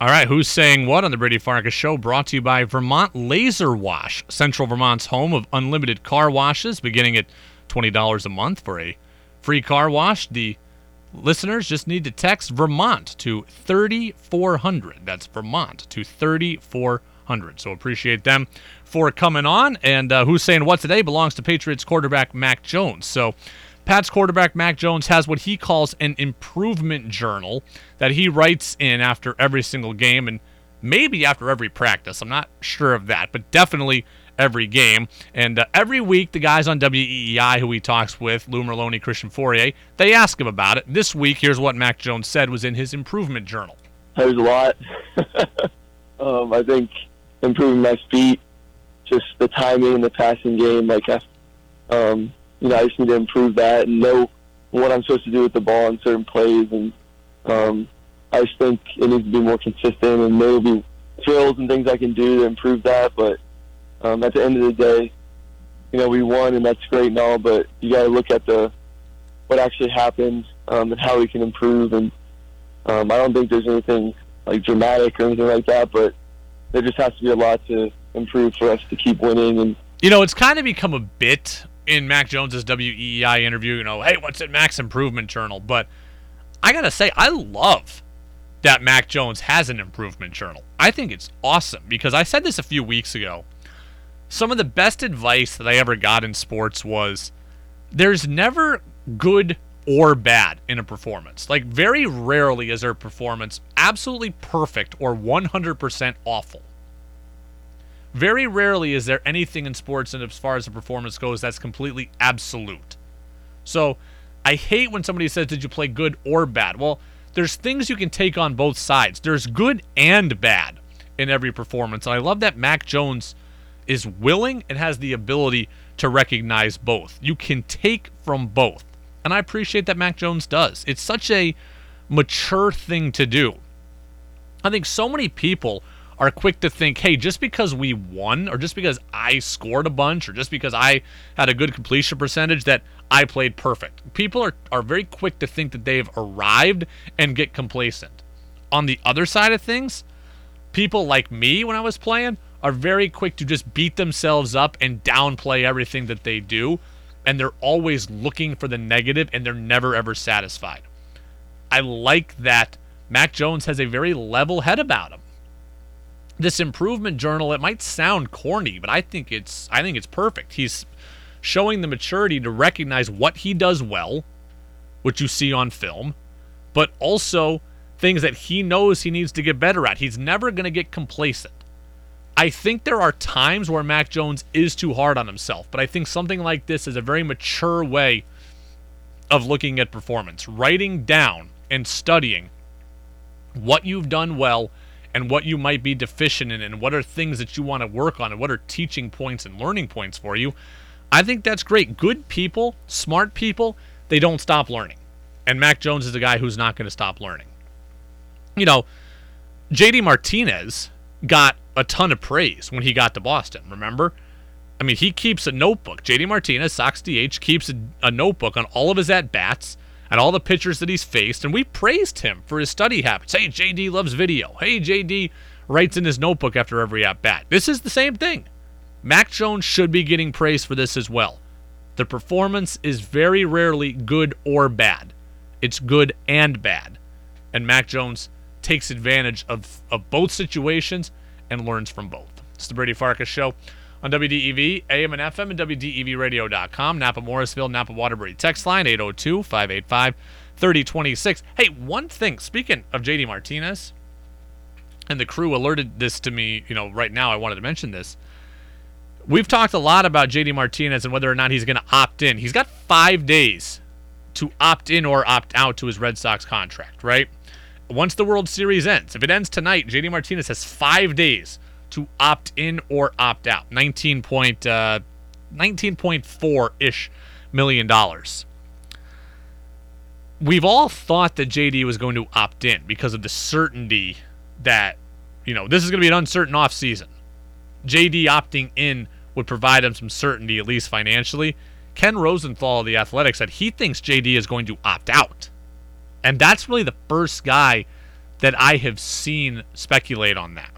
All right, Who's Saying What on the Brady Farkas Show, brought to you by Vermont Laser Wash, Central Vermont's home of unlimited car washes, beginning at twenty dollars a month for a free car wash. The listeners just need to text Vermont to thirty-four hundred. That's Vermont to thirty-four hundred. So appreciate them for coming on. And uh, Who's Saying What today belongs to Patriots quarterback Mac Jones. So Pat's quarterback Mac Jones has what he calls an improvement journal that he writes in after every single game, and maybe after every practice. I'm not sure of that, but definitely every game. And uh, every week, the guys on W E E I who he talks with, Lou Merlone, Christian Fourier, they ask him about it. This week, here's what Mac Jones said was in his improvement journal. There's a lot. um, I think... improving my feet, just the timing in the passing game. Like, I, um, you know, I just need to improve that and know what I'm supposed to do with the ball in certain plays. And um, I just think it needs to be more consistent, and maybe drills and things I can do to improve that. But um, at the end of the day, you know, we won, and that's great and all. But you got to look at the what actually happened um, and how we can improve. And um, I don't think there's anything like dramatic or anything like that, but there just has to be a lot to improve for us to keep winning. And you know, it's kind of become a bit in Mac Jones's W E E I interview, you know, hey, what's in Mac's improvement journal? But I got to say, I love that Mac Jones has an improvement journal. I think it's awesome because I said this a few weeks ago. Some of the best advice that I ever got in sports was there's never good or bad in a performance. Like, very rarely is their performance absolutely perfect or one hundred percent awful. Very rarely is there anything in sports, and as far as the performance goes, that's completely absolute. So I hate when somebody says, did you play good or bad? Well, there's things you can take on both sides. There's good and bad in every performance. And I love that Mac Jones is willing and has the ability to recognize both. You can take from both. And I appreciate that Mac Jones does. It's such a mature thing to do. I think so many people are quick to think, hey, just because we won or just because I scored a bunch or just because I had a good completion percentage that I played perfect. People are, are very quick to think that they've arrived and get complacent. On the other side of things, people like me when I was playing are very quick to just beat themselves up and downplay everything that they do. And they're always looking for the negative, and they're never, ever satisfied. I like that Mac Jones has a very level head about him. This improvement journal, it might sound corny, but I think it's I think it's perfect. He's showing the maturity to recognize what he does well, which you see on film, but also things that he knows he needs to get better at. He's never going to get complacent. I think there are times where Mac Jones is too hard on himself, but I think something like this is a very mature way of looking at performance, writing down and studying what you've done well and what you might be deficient in and what are things that you want to work on and what are teaching points and learning points for you. I think that's great. Good people, smart people, they don't stop learning. And Mac Jones is a guy who's not going to stop learning. You know, J D Martinez got a ton of praise when he got to Boston, remember? I mean, he keeps a notebook. J D Martinez, Sox D H, keeps a, a notebook on all of his at-bats and all the pitchers that he's faced, and we praised him for his study habits. Hey, J D loves video. Hey, J D writes in his notebook after every at-bat. This is the same thing. Mac Jones should be getting praise for this as well. The performance is very rarely good or bad. It's good and bad. And Mac Jones takes advantage of, of both situations and learns from both. It's the Brady Farkas Show on W D E V, A M and F M, and W D E V radio dot com. Napa, Morrisville, Napa, Waterbury. Text line eight oh two, five eight five, three oh two six. Hey, one thing. Speaking of J D Martinez, and the crew alerted this to me, you know, right now I wanted to mention this. We've talked a lot about J D Martinez and whether or not he's going to opt in. He's got five days to opt in or opt out to his Red Sox contract, right? Once the World Series ends, if it ends tonight, J D Martinez has five days to opt in or opt out. nineteen point four ish million dollars. We've all thought that J D was going to opt in because of the certainty that, you know, this is going to be an uncertain offseason. J D opting in would provide him some certainty, at least financially. Ken Rosenthal of The Athletic said he thinks J D is going to opt out. And that's really the first guy that I have seen speculate on that.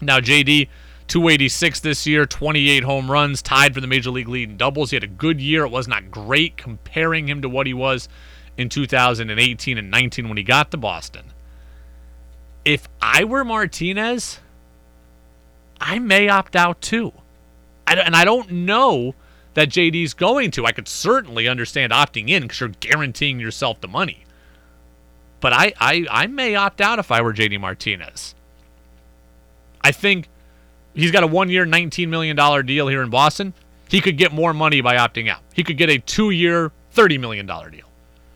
Now, J D, two eighty-six this year, twenty-eight home runs, tied for the major league lead in doubles. He had a good year. It was not great comparing him to what he was in two thousand eighteen and nineteen when he got to Boston. If I were Martinez, I may opt out too. And I don't know that J D's going to. I could certainly understand opting in because you're guaranteeing yourself the money. But I, I, I may opt out if I were J D Martinez. I think he's got a one-year, nineteen million dollars deal here in Boston. He could get more money by opting out. He could get a two-year, thirty million dollars deal.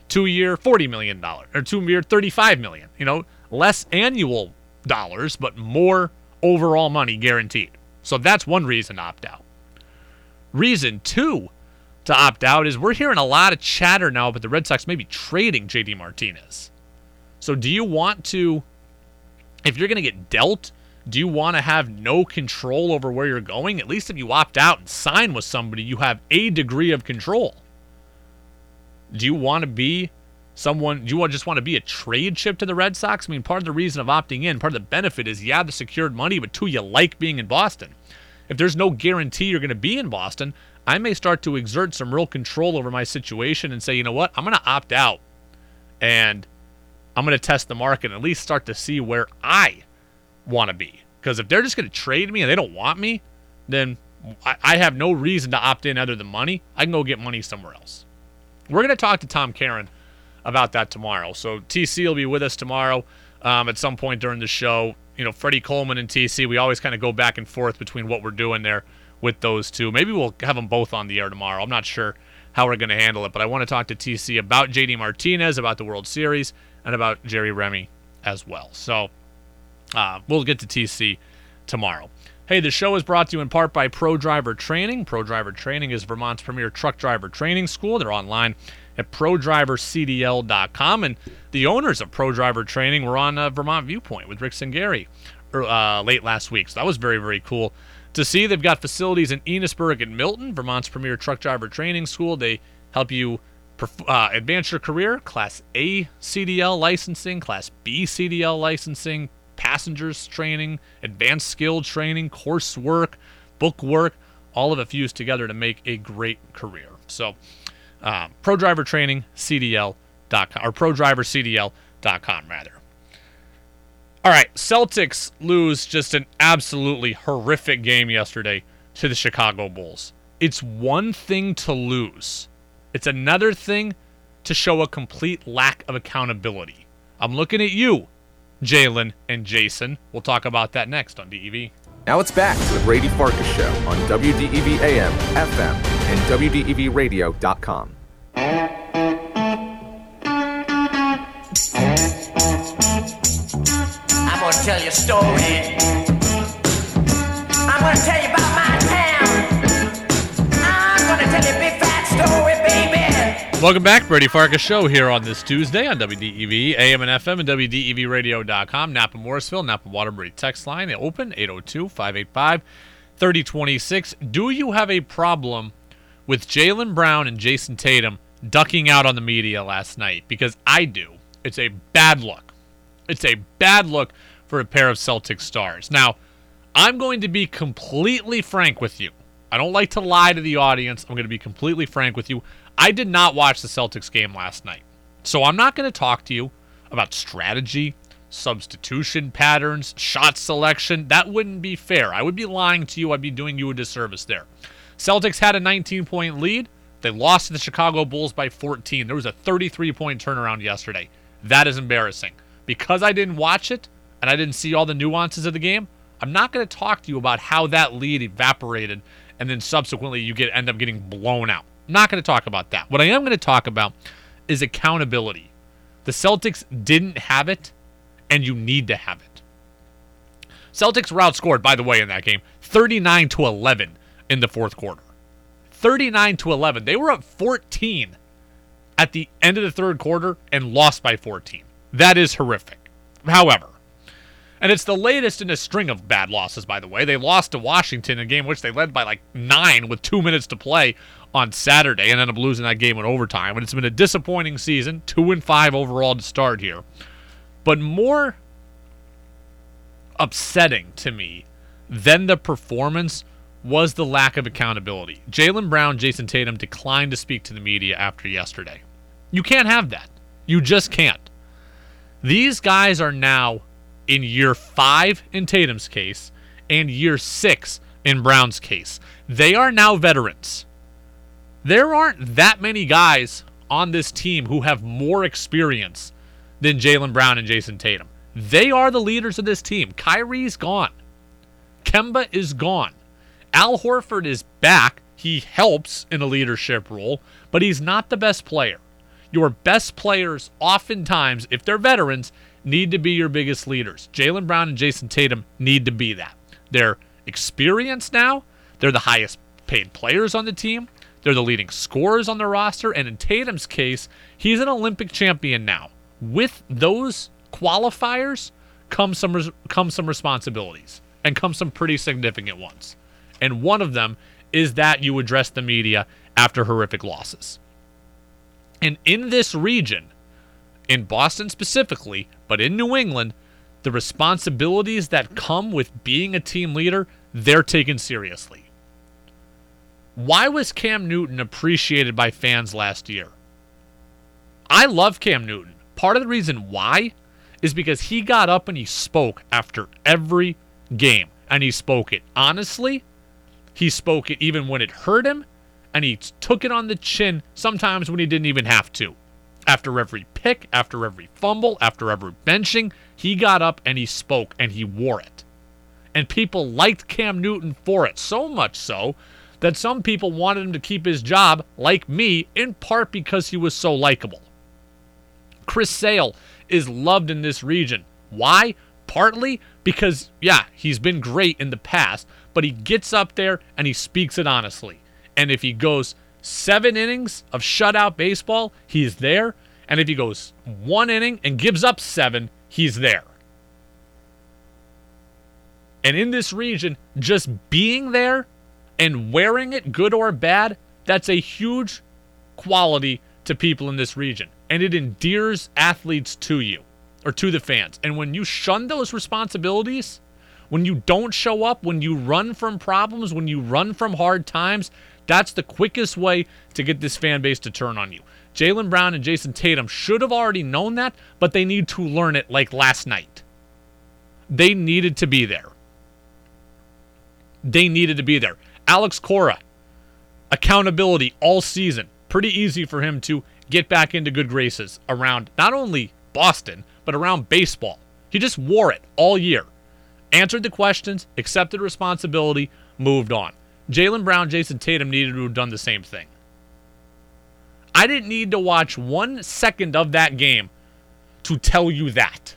Two-year, forty million dollars. Or two-year, thirty-five million dollars. You know, less annual dollars, but more overall money guaranteed. So that's one reason to opt out. Reason two to opt out is we're hearing a lot of chatter now about the Red Sox maybe trading J D Martinez. So do you want to, if you're going to get dealt, do you want to have no control over where you're going? At least if you opt out and sign with somebody, you have a degree of control. Do you want to be someone, do you just want to be a trade chip to the Red Sox? I mean, part of the reason of opting in, part of the benefit is, yeah, the secured money, but two, you like being in Boston. If there's no guarantee you're going to be in Boston, I may start to exert some real control over my situation and say, you know what, I'm going to opt out. And I'm going to test the market and at least start to see where I want to be. Because if they're just going to trade me and they don't want me, then I, I have no reason to opt in other than money. I can go get money somewhere else. We're going to talk to Tom Caron about that tomorrow. So T C will be with us tomorrow um, at some point during the show. You know, Freddie Coleman and T C, we always kind of go back and forth between what we're doing there with those two. Maybe we'll have them both on the air tomorrow. I'm not sure how we're going to handle it, but I want to talk to T C about J D Martinez, about the World Series, and about Jerry Remy as well. So uh, we'll get to T C tomorrow. Hey, the show is brought to you in part by Pro Driver Training. Pro Driver Training is Vermont's premier truck driver training school. They're online at pro driver c d l dot com. And the owners of Pro Driver Training were on uh, Vermont Viewpoint with Rick Singeri uh, late last week. So that was very, very cool to see. They've got facilities in Enosburg and Milton, Vermont's premier truck driver training school. They help you perf- uh, advance your career, Class A C D L licensing, Class B C D L licensing, passengers training, advanced skill training, coursework, book work, all of it fused together to make a great career. So um, pro driver training c d l dot com, or pro driver c d l dot com rather. All right, Celtics lose just an absolutely horrific game yesterday to the Chicago Bulls. It's one thing to lose. It's another thing to show a complete lack of accountability. I'm looking at you, Jalen and Jason. We'll talk about that next on D E V. Now it's back to the Brady Farkas Show on W D E V A M, F M, and W D E V radio dot com. I'm going to tell you a story. I'm going to tell you about my town. I'm going to tell you a big fat story, baby. Welcome back. Brady Farkas Show here on this Tuesday on W D E V, A M and F M, and W D E V radio dot com. Napa, Morrisville, Napa, Waterbury text line open, eight oh two, five eight five, three oh two six. Do you have a problem with Jaylen Brown and Jason Tatum ducking out on the media last night? Because I do. It's a bad look. It's a bad look for a pair of Celtics stars. Now, I'm going to be completely frank with you. I don't like to lie to the audience. I'm going to be completely frank with you. I did not watch the Celtics game last night, so I'm not going to talk to you about strategy, substitution patterns, shot selection. That wouldn't be fair. I would be lying to you. I'd be doing you a disservice there. Celtics had a nineteen-point lead. They lost to the Chicago Bulls by fourteen. There was a thirty-three point turnaround yesterday. That is embarrassing. Because I didn't watch it and I didn't see all the nuances of the game, I'm not going to talk to you about how that lead evaporated and then subsequently you get end up getting blown out. Not going to talk about that. What I am going to talk about is accountability. The Celtics didn't have it, and you need to have it. Celtics were outscored, by the way, in that game, thirty-nine to eleven in the fourth quarter. thirty-nine to eleven. They were up fourteen at the end of the third quarter and lost by fourteen. That is horrific. However, and it's the latest in a string of bad losses, by the way. They lost to Washington in a game which they led by like nine with two minutes to play on Saturday and ended up losing that game in overtime. And it's been a disappointing season, two and five overall to start here. But more upsetting to me than the performance was the lack of accountability. Jaylen Brown, Jason Tatum declined to speak to the media after yesterday. You can't have that. You just can't. These guys are now in year five in Tatum's case and year six in Brown's case. They are now veterans. There aren't that many guys on this team who have more experience than Jaylen Brown and Jason Tatum. They are the leaders of this team. Kyrie's gone. Kemba is gone. Al Horford is back. He helps in a leadership role, but he's not the best player. Your best players oftentimes, if they're veterans, need to be your biggest leaders. Jaylen Brown and Jason Tatum need to be that. They're experienced now. They're the highest paid players on the team. They're the leading scorers on the roster, and in Tatum's case, he's an Olympic champion now. With those qualifiers come some res- come some responsibilities and come some pretty significant ones. And one of them is that you address the media after horrific losses. And in this region, in Boston specifically, but in New England, the responsibilities that come with being a team leader, they're taken seriously. Why was Cam Newton appreciated by fans last year? I love Cam Newton. part of the reason why is because he got up and he spoke after every game. And he spoke it honestly. He spoke it even when it hurt him. And he took it on the chin sometimes when he didn't even have to. After every pick, after every fumble, after every benching, he got up and he spoke and he wore it. And people liked Cam Newton for it, so much so that some people wanted him to keep his job, like me, in part because he was so likable. Chris Sale is loved in this region. Why? Partly because, yeah, he's been great in the past, but he gets up there and he speaks it honestly. And if he goes seven innings of shutout baseball, he's there. And if he goes one inning and gives up seven, he's there. And in this region, just being there and wearing it, good or bad, that's a huge quality to people in this region. And it endears athletes to you, or to the fans. And when you shun those responsibilities, when you don't show up, when you run from problems, when you run from hard times, that's the quickest way to get this fan base to turn on you. Jaylen Brown and Jason Tatum should have already known that, but they need to learn it like last night. They needed to be there. They needed to be there. Alex Cora, accountability all season. Pretty easy for him to get back into good graces around not only Boston, but around baseball. He just wore it all year. Answered the questions, accepted responsibility, moved on. Jaylen Brown, Jason Tatum needed to have done the same thing. I didn't need to watch one second of that game to tell you that.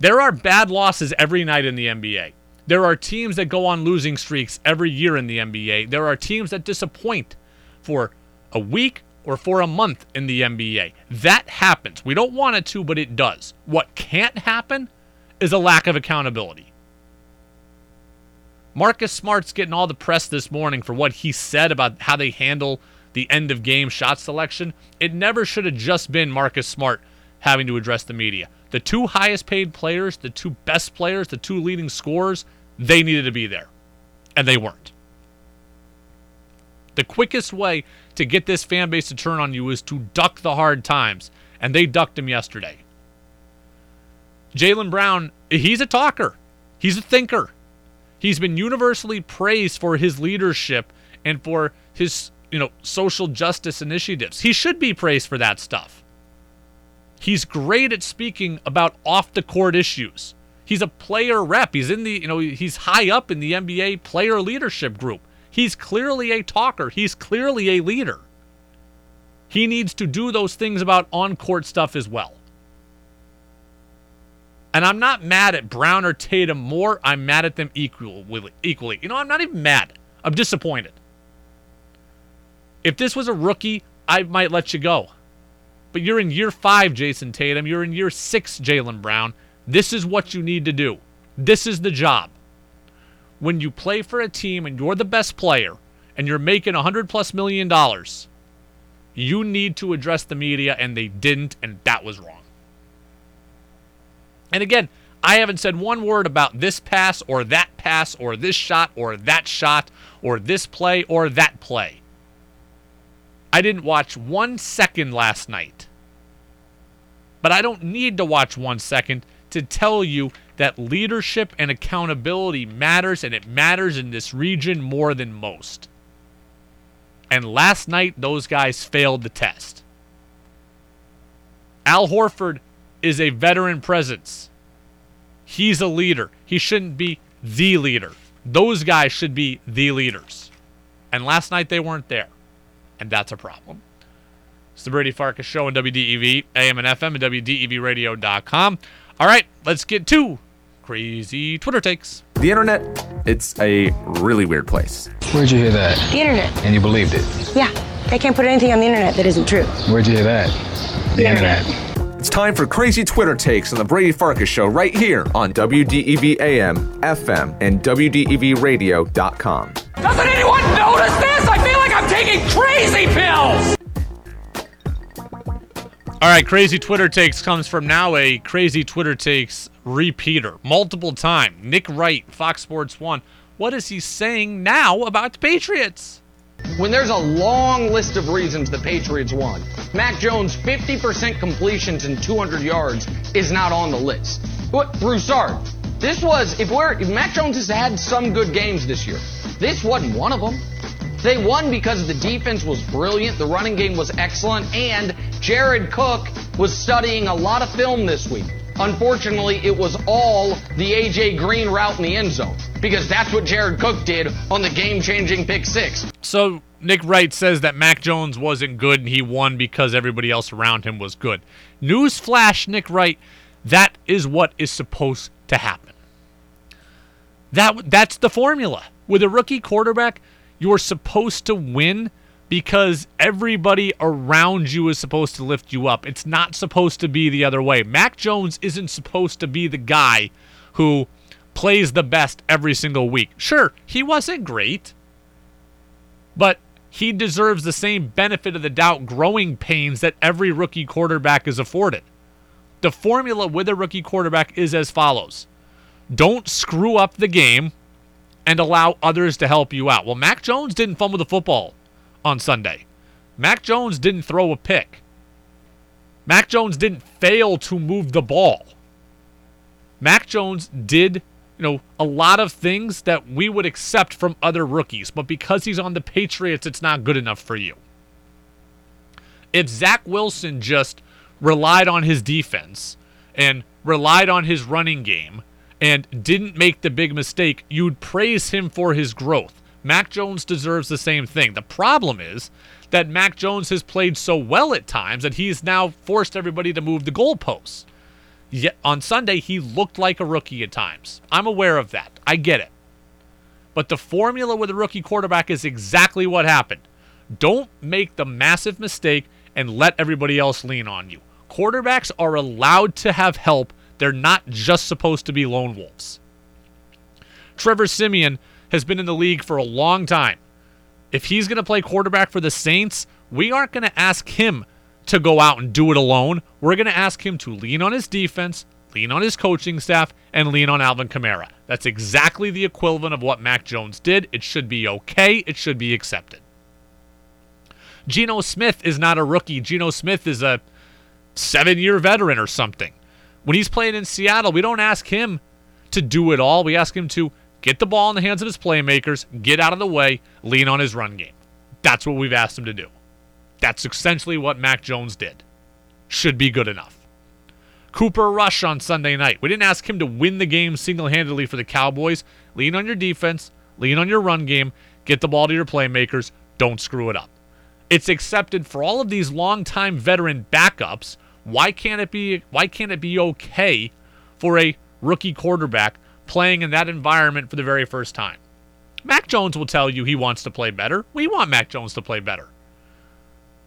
There are bad losses every night in the N B A. There are teams that go on losing streaks every year in the N B A. There are teams that disappoint for a week or for a month in the N B A. That happens. We don't want it to, but it does. What can't happen is a lack of accountability. Marcus Smart's getting all the press this morning for what he said about how they handle the end-of-game shot selection. It never should have just been Marcus Smart having to address the media. The two highest-paid players, the two best players, the two leading scorers, they needed to be there, and they weren't. The quickest way to get this fan base to turn on you is to duck the hard times, and they ducked him yesterday. Jaylen Brown, he's a talker. He's a thinker. He's been universally praised for his leadership and for his, you know, social justice initiatives. He should be praised for that stuff. He's great at speaking about off-the-court issues. He's a player rep. He's in the, you know, he's high up in the N B A player leadership group. He's clearly a talker. He's clearly a leader. He needs to do those things about on-court stuff as well. And I'm not mad at Brown or Tatum more. I'm mad at them equally. Equally, you know, I'm not even mad. I'm disappointed. If this was a rookie, I might let you go. But you're in year five, Jason Tatum. You're in year six, Jaylen Brown. This is what you need to do. This is the job. When you play for a team and you're the best player and you're making one hundred plus million dollars, you need to address the media, and they didn't, and that was wrong. And again, I haven't said one word about this pass or that pass or this shot or that shot or this play or that play. I didn't watch one second last night. But I don't need to watch one second to tell you that leadership and accountability matters, and it matters in this region more than most. And last night, those guys failed the test. Al Horford is a veteran presence. He's a leader. He shouldn't be the leader. Those guys should be the leaders. And last night they weren't there. And that's a problem. It's the Brady Farkas Show on W D E V, A M and F M, and W D E V radio dot com. All right, let's get to Crazy Twitter Takes. The internet, it's a really weird place. Where'd you hear that? The internet. And you believed it? Yeah. They can't put anything on the internet that isn't true. Where'd you hear that? The, the internet. internet. It's time for Crazy Twitter Takes on the Brady Farkas Show right here on W D E V A M, F M, and W D E V radio dot com. Doesn't anyone notice this? I feel like I'm taking crazy pills! All right, Crazy Twitter Takes comes from now a Crazy Twitter Takes repeater. Multiple time. Nick Wright, Fox Sports one. What is he saying now about the Patriots? when there's a long list of reasons the Patriots won, Mac Jones' fifty percent completions and two hundred yards is not on the list. But Broussard, this was, if we're, if Mac Jones has had some good games this year, this wasn't one of them. They won because the defense was brilliant, the running game was excellent, and Jared Cook was studying a lot of film this week. Unfortunately, it was all the A J Green route in the end zone, because that's what Jared Cook did on the game-changing pick six. So Nick Wright says that Mac Jones wasn't good and he won because everybody else around him was good. Newsflash, Nick Wright, that is what is supposed to happen. That That's the formula. With a rookie quarterback, you're supposed to win because everybody around you is supposed to lift you up. It's not supposed to be the other way. Mac Jones isn't supposed to be the guy who plays the best every single week. Sure, he wasn't great, but he deserves the same benefit of the doubt growing pains that every rookie quarterback is afforded. The formula with a rookie quarterback is as follows. Don't screw up the game and allow others to help you out. Well, Mac Jones didn't fumble the football on Sunday. Mac Jones didn't throw a pick. Mac Jones didn't fail to move the ball. Mac Jones did, you know, a lot of things that we would accept from other rookies, but because he's on the Patriots, it's not good enough for you. If Zach Wilson just relied on his defense and relied on his running game and didn't make the big mistake, you'd praise him for his growth. Mac Jones deserves the same thing. The problem is that Mac Jones has played so well at times that he's now forced everybody to move the goalposts. Yet on Sunday, he looked like a rookie at times. I'm aware of that. I get it. But the formula with a rookie quarterback is exactly what happened. Don't make the massive mistake and let everybody else lean on you. Quarterbacks are allowed to have help. They're not just supposed to be lone wolves. Trevor Siemian has been in the league for a long time. If he's going to play quarterback for the Saints, we aren't going to ask him to go out and do it alone. We're going to ask him to lean on his defense, lean on his coaching staff, and lean on Alvin Kamara. That's exactly the equivalent of what Mac Jones did. It should be okay. It should be accepted. Geno Smith is not a rookie. Geno Smith is a seven-year veteran or something. When he's playing in Seattle, we don't ask him to do it all. We ask him to get the ball in the hands of his playmakers, get out of the way, lean on his run game. That's what we've asked him to do. That's essentially what Mac Jones did. Should be good enough. Cooper Rush on Sunday night. We didn't ask him to win the game single-handedly for the Cowboys. Lean on your defense, lean on your run game, get the ball to your playmakers, don't screw it up. It's accepted for all of these longtime veteran backups. Why can't it be, why can't it be okay for a rookie quarterback playing in that environment for the very first time? Mac Jones will tell you he wants to play better. We want Mac Jones to play better.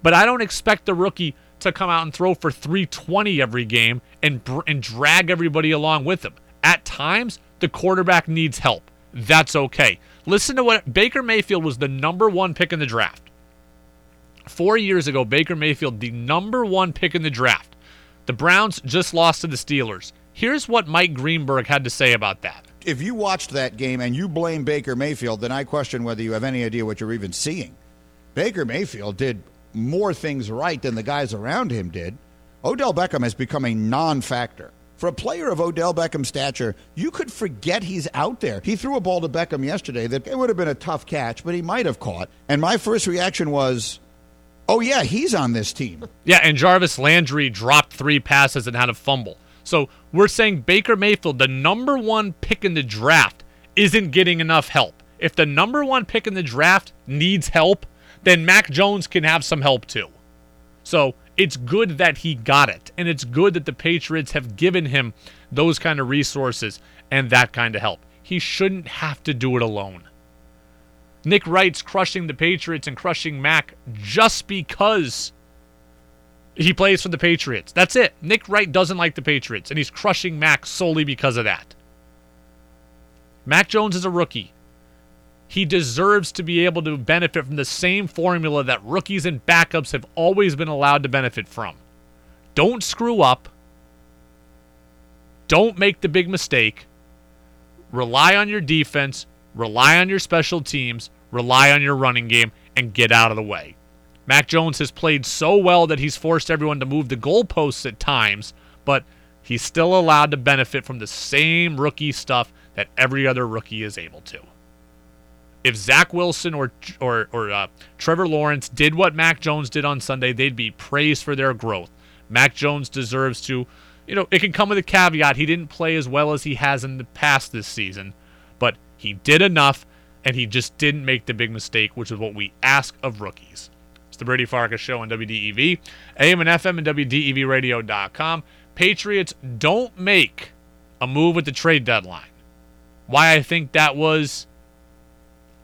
But I don't expect the rookie to come out and throw for three twenty every game and, and drag everybody along with him. At times, the quarterback needs help. That's okay. Listen to what Baker Mayfield was the number one pick in the draft. Four years ago, Baker Mayfield, the number one pick in the draft. The Browns just lost to the Steelers. Here's what Mike Greenberg had to say about that. If you watched that game and you blame Baker Mayfield, then I question whether you have any idea what you're even seeing. Baker Mayfield did more things right than the guys around him did. Odell Beckham has become a non-factor. For a player of Odell Beckham's stature, you could forget he's out there. He threw a ball to Beckham yesterday that it would have been a tough catch, but he might have caught. And my first reaction was, oh, yeah, he's on this team. Yeah, and Jarvis Landry dropped three passes and had a fumble. So we're saying Baker Mayfield, the number one pick in the draft, isn't getting enough help. If the number one pick in the draft needs help, then Mac Jones can have some help too. So it's good that he got it, and it's good that the Patriots have given him those kind of resources and that kind of help. He shouldn't have to do it alone. Nick Wright's crushing the Patriots and crushing Mac just because he plays for the Patriots. That's it. Nick Wright doesn't like the Patriots, and he's crushing Mac solely because of that. Mac Jones is a rookie. He deserves to be able to benefit from the same formula that rookies and backups have always been allowed to benefit from. Don't screw up. Don't make the big mistake. Rely on your defense. Rely on your special teams. Rely on your running game and get out of the way. Mac Jones has played so well that he's forced everyone to move the goalposts at times, but he's still allowed to benefit from the same rookie stuff that every other rookie is able to. If Zach Wilson or or, or uh, Trevor Lawrence did what Mac Jones did on Sunday, they'd be praised for their growth. Mac Jones deserves to, you know, it can come with a caveat. He didn't play as well as he has in the past this season, but he did enough, and he just didn't make the big mistake, which is what we ask of rookies. It's the Brady Farkas Show on W D E V, A M and F M, and W D E V radio dot com. Patriots don't make a move at the trade deadline. Why I think that was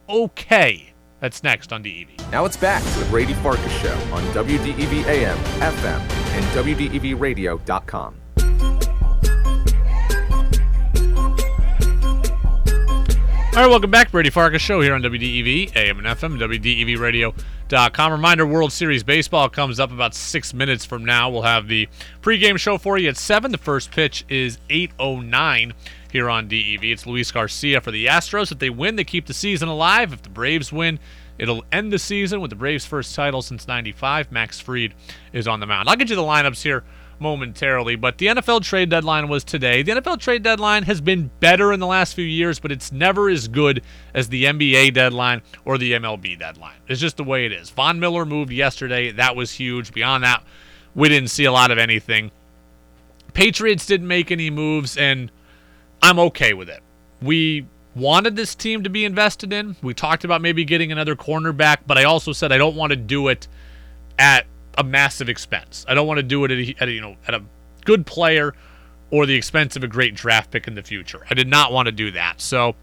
okay. That's next on D E V. Now it's back to the Brady Farkas Show on W D E V A M, F M, and W D E V radio dot com. All right, welcome back. Brady Farkas Show here on W D E V, A M and F M, W D E V radio dot com. Reminder, World Series Baseball comes up about six minutes from now. We'll have the pregame show for you at seven. The first pitch is eight oh nine. Here on D E V. It's Luis Garcia for the Astros. If they win, they keep the season alive. If the Braves win, it'll end the season with the Braves' first title since ninety-five. Max Fried is on the mound. I'll get you the lineups here momentarily, but the N F L trade deadline was today. The N F L trade deadline has been better in the last few years, but it's never as good as the N B A deadline or the M L B deadline. It's just the way it is. Von Miller moved yesterday. That was huge. Beyond that, we didn't see a lot of anything. Patriots didn't make any moves, and I'm okay with it. We wanted this team to be invested in. We talked about maybe getting another cornerback, but I also said I don't want to do it at a massive expense. I don't want to do it at a, at a, you know, at a good player or the expense of a great draft pick in the future. I did not want to do that. So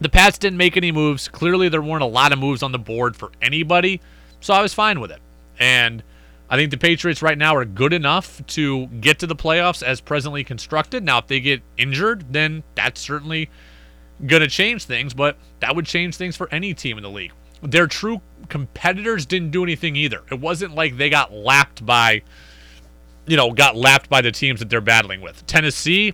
the Pats didn't make any moves. Clearly there weren't a lot of moves on the board for anybody, so I was fine with it. And I think the Patriots right now are good enough to get to the playoffs as presently constructed. Now, if they get injured, then that's certainly going to change things, but that would change things for any team in the league. Their true competitors didn't do anything either. It wasn't like they got lapped by, you know, got lapped by the teams that they're battling with. Tennessee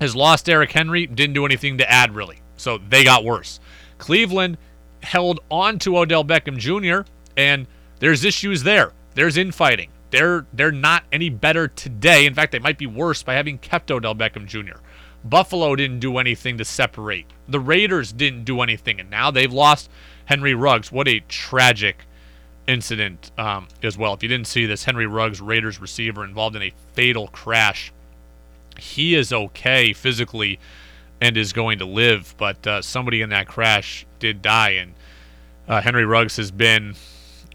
has lost Derrick Henry, didn't do anything to add really, so they got worse. Cleveland held on to Odell Beckham Junior, and there's issues there. There's infighting. They're they're not any better today. In fact, they might be worse by having kept Odell Beckham Junior Buffalo didn't do anything to separate. The Raiders didn't do anything, and now they've lost Henry Ruggs. What a tragic incident um, as well. If you didn't see this, Henry Ruggs, Raiders receiver, involved in a fatal crash. He is okay physically and is going to live, but uh, somebody in that crash did die, and uh, Henry Ruggs has been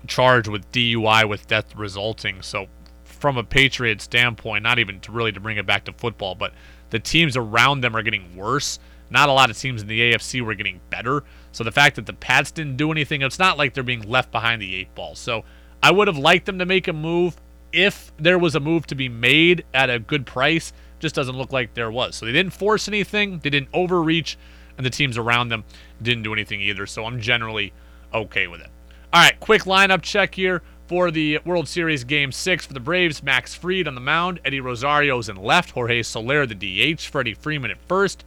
charged with D U I with death resulting. So from a Patriot standpoint, not even to really to bring it back to football, but the teams around them are getting worse. Not a lot of teams in the A F C were getting better. So the fact that the Pats didn't do anything, it's not like they're being left behind the eight ball. So I would have liked them to make a move if there was a move to be made at a good price. Just doesn't look like there was. So they didn't force anything. They didn't overreach, and the teams around them didn't do anything either. So I'm generally okay with it. All right, quick lineup check here for the World Series Game six. For the Braves, Max Fried on the mound, Eddie Rosario's in left, Jorge Soler the D H, Freddie Freeman at first,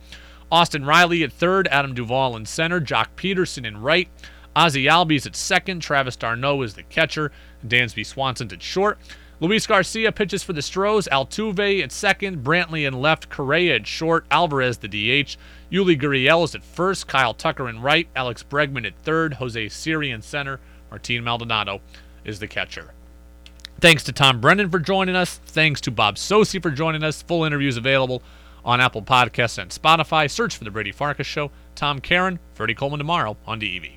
Austin Riley at third, Adam Duvall in center, Jock Peterson in right, Ozzie Albies at second, Travis d'Arnaud is the catcher, Dansby Swanson at short. Luis Garcia pitches for the Stros, Altuve at second, Brantley in left, Correa at short, Alvarez the D H, Yuli Gurriel is at first, Kyle Tucker in right, Alex Bregman at third, Jose Siri in center, Martin Maldonado is the catcher. Thanks to Tom Brennan for joining us. Thanks to Bob Socci for joining us. Full interviews available on Apple Podcasts and Spotify. Search for The Brady Farkas Show. Tom Caron, Freddie Coleman tomorrow on D E V.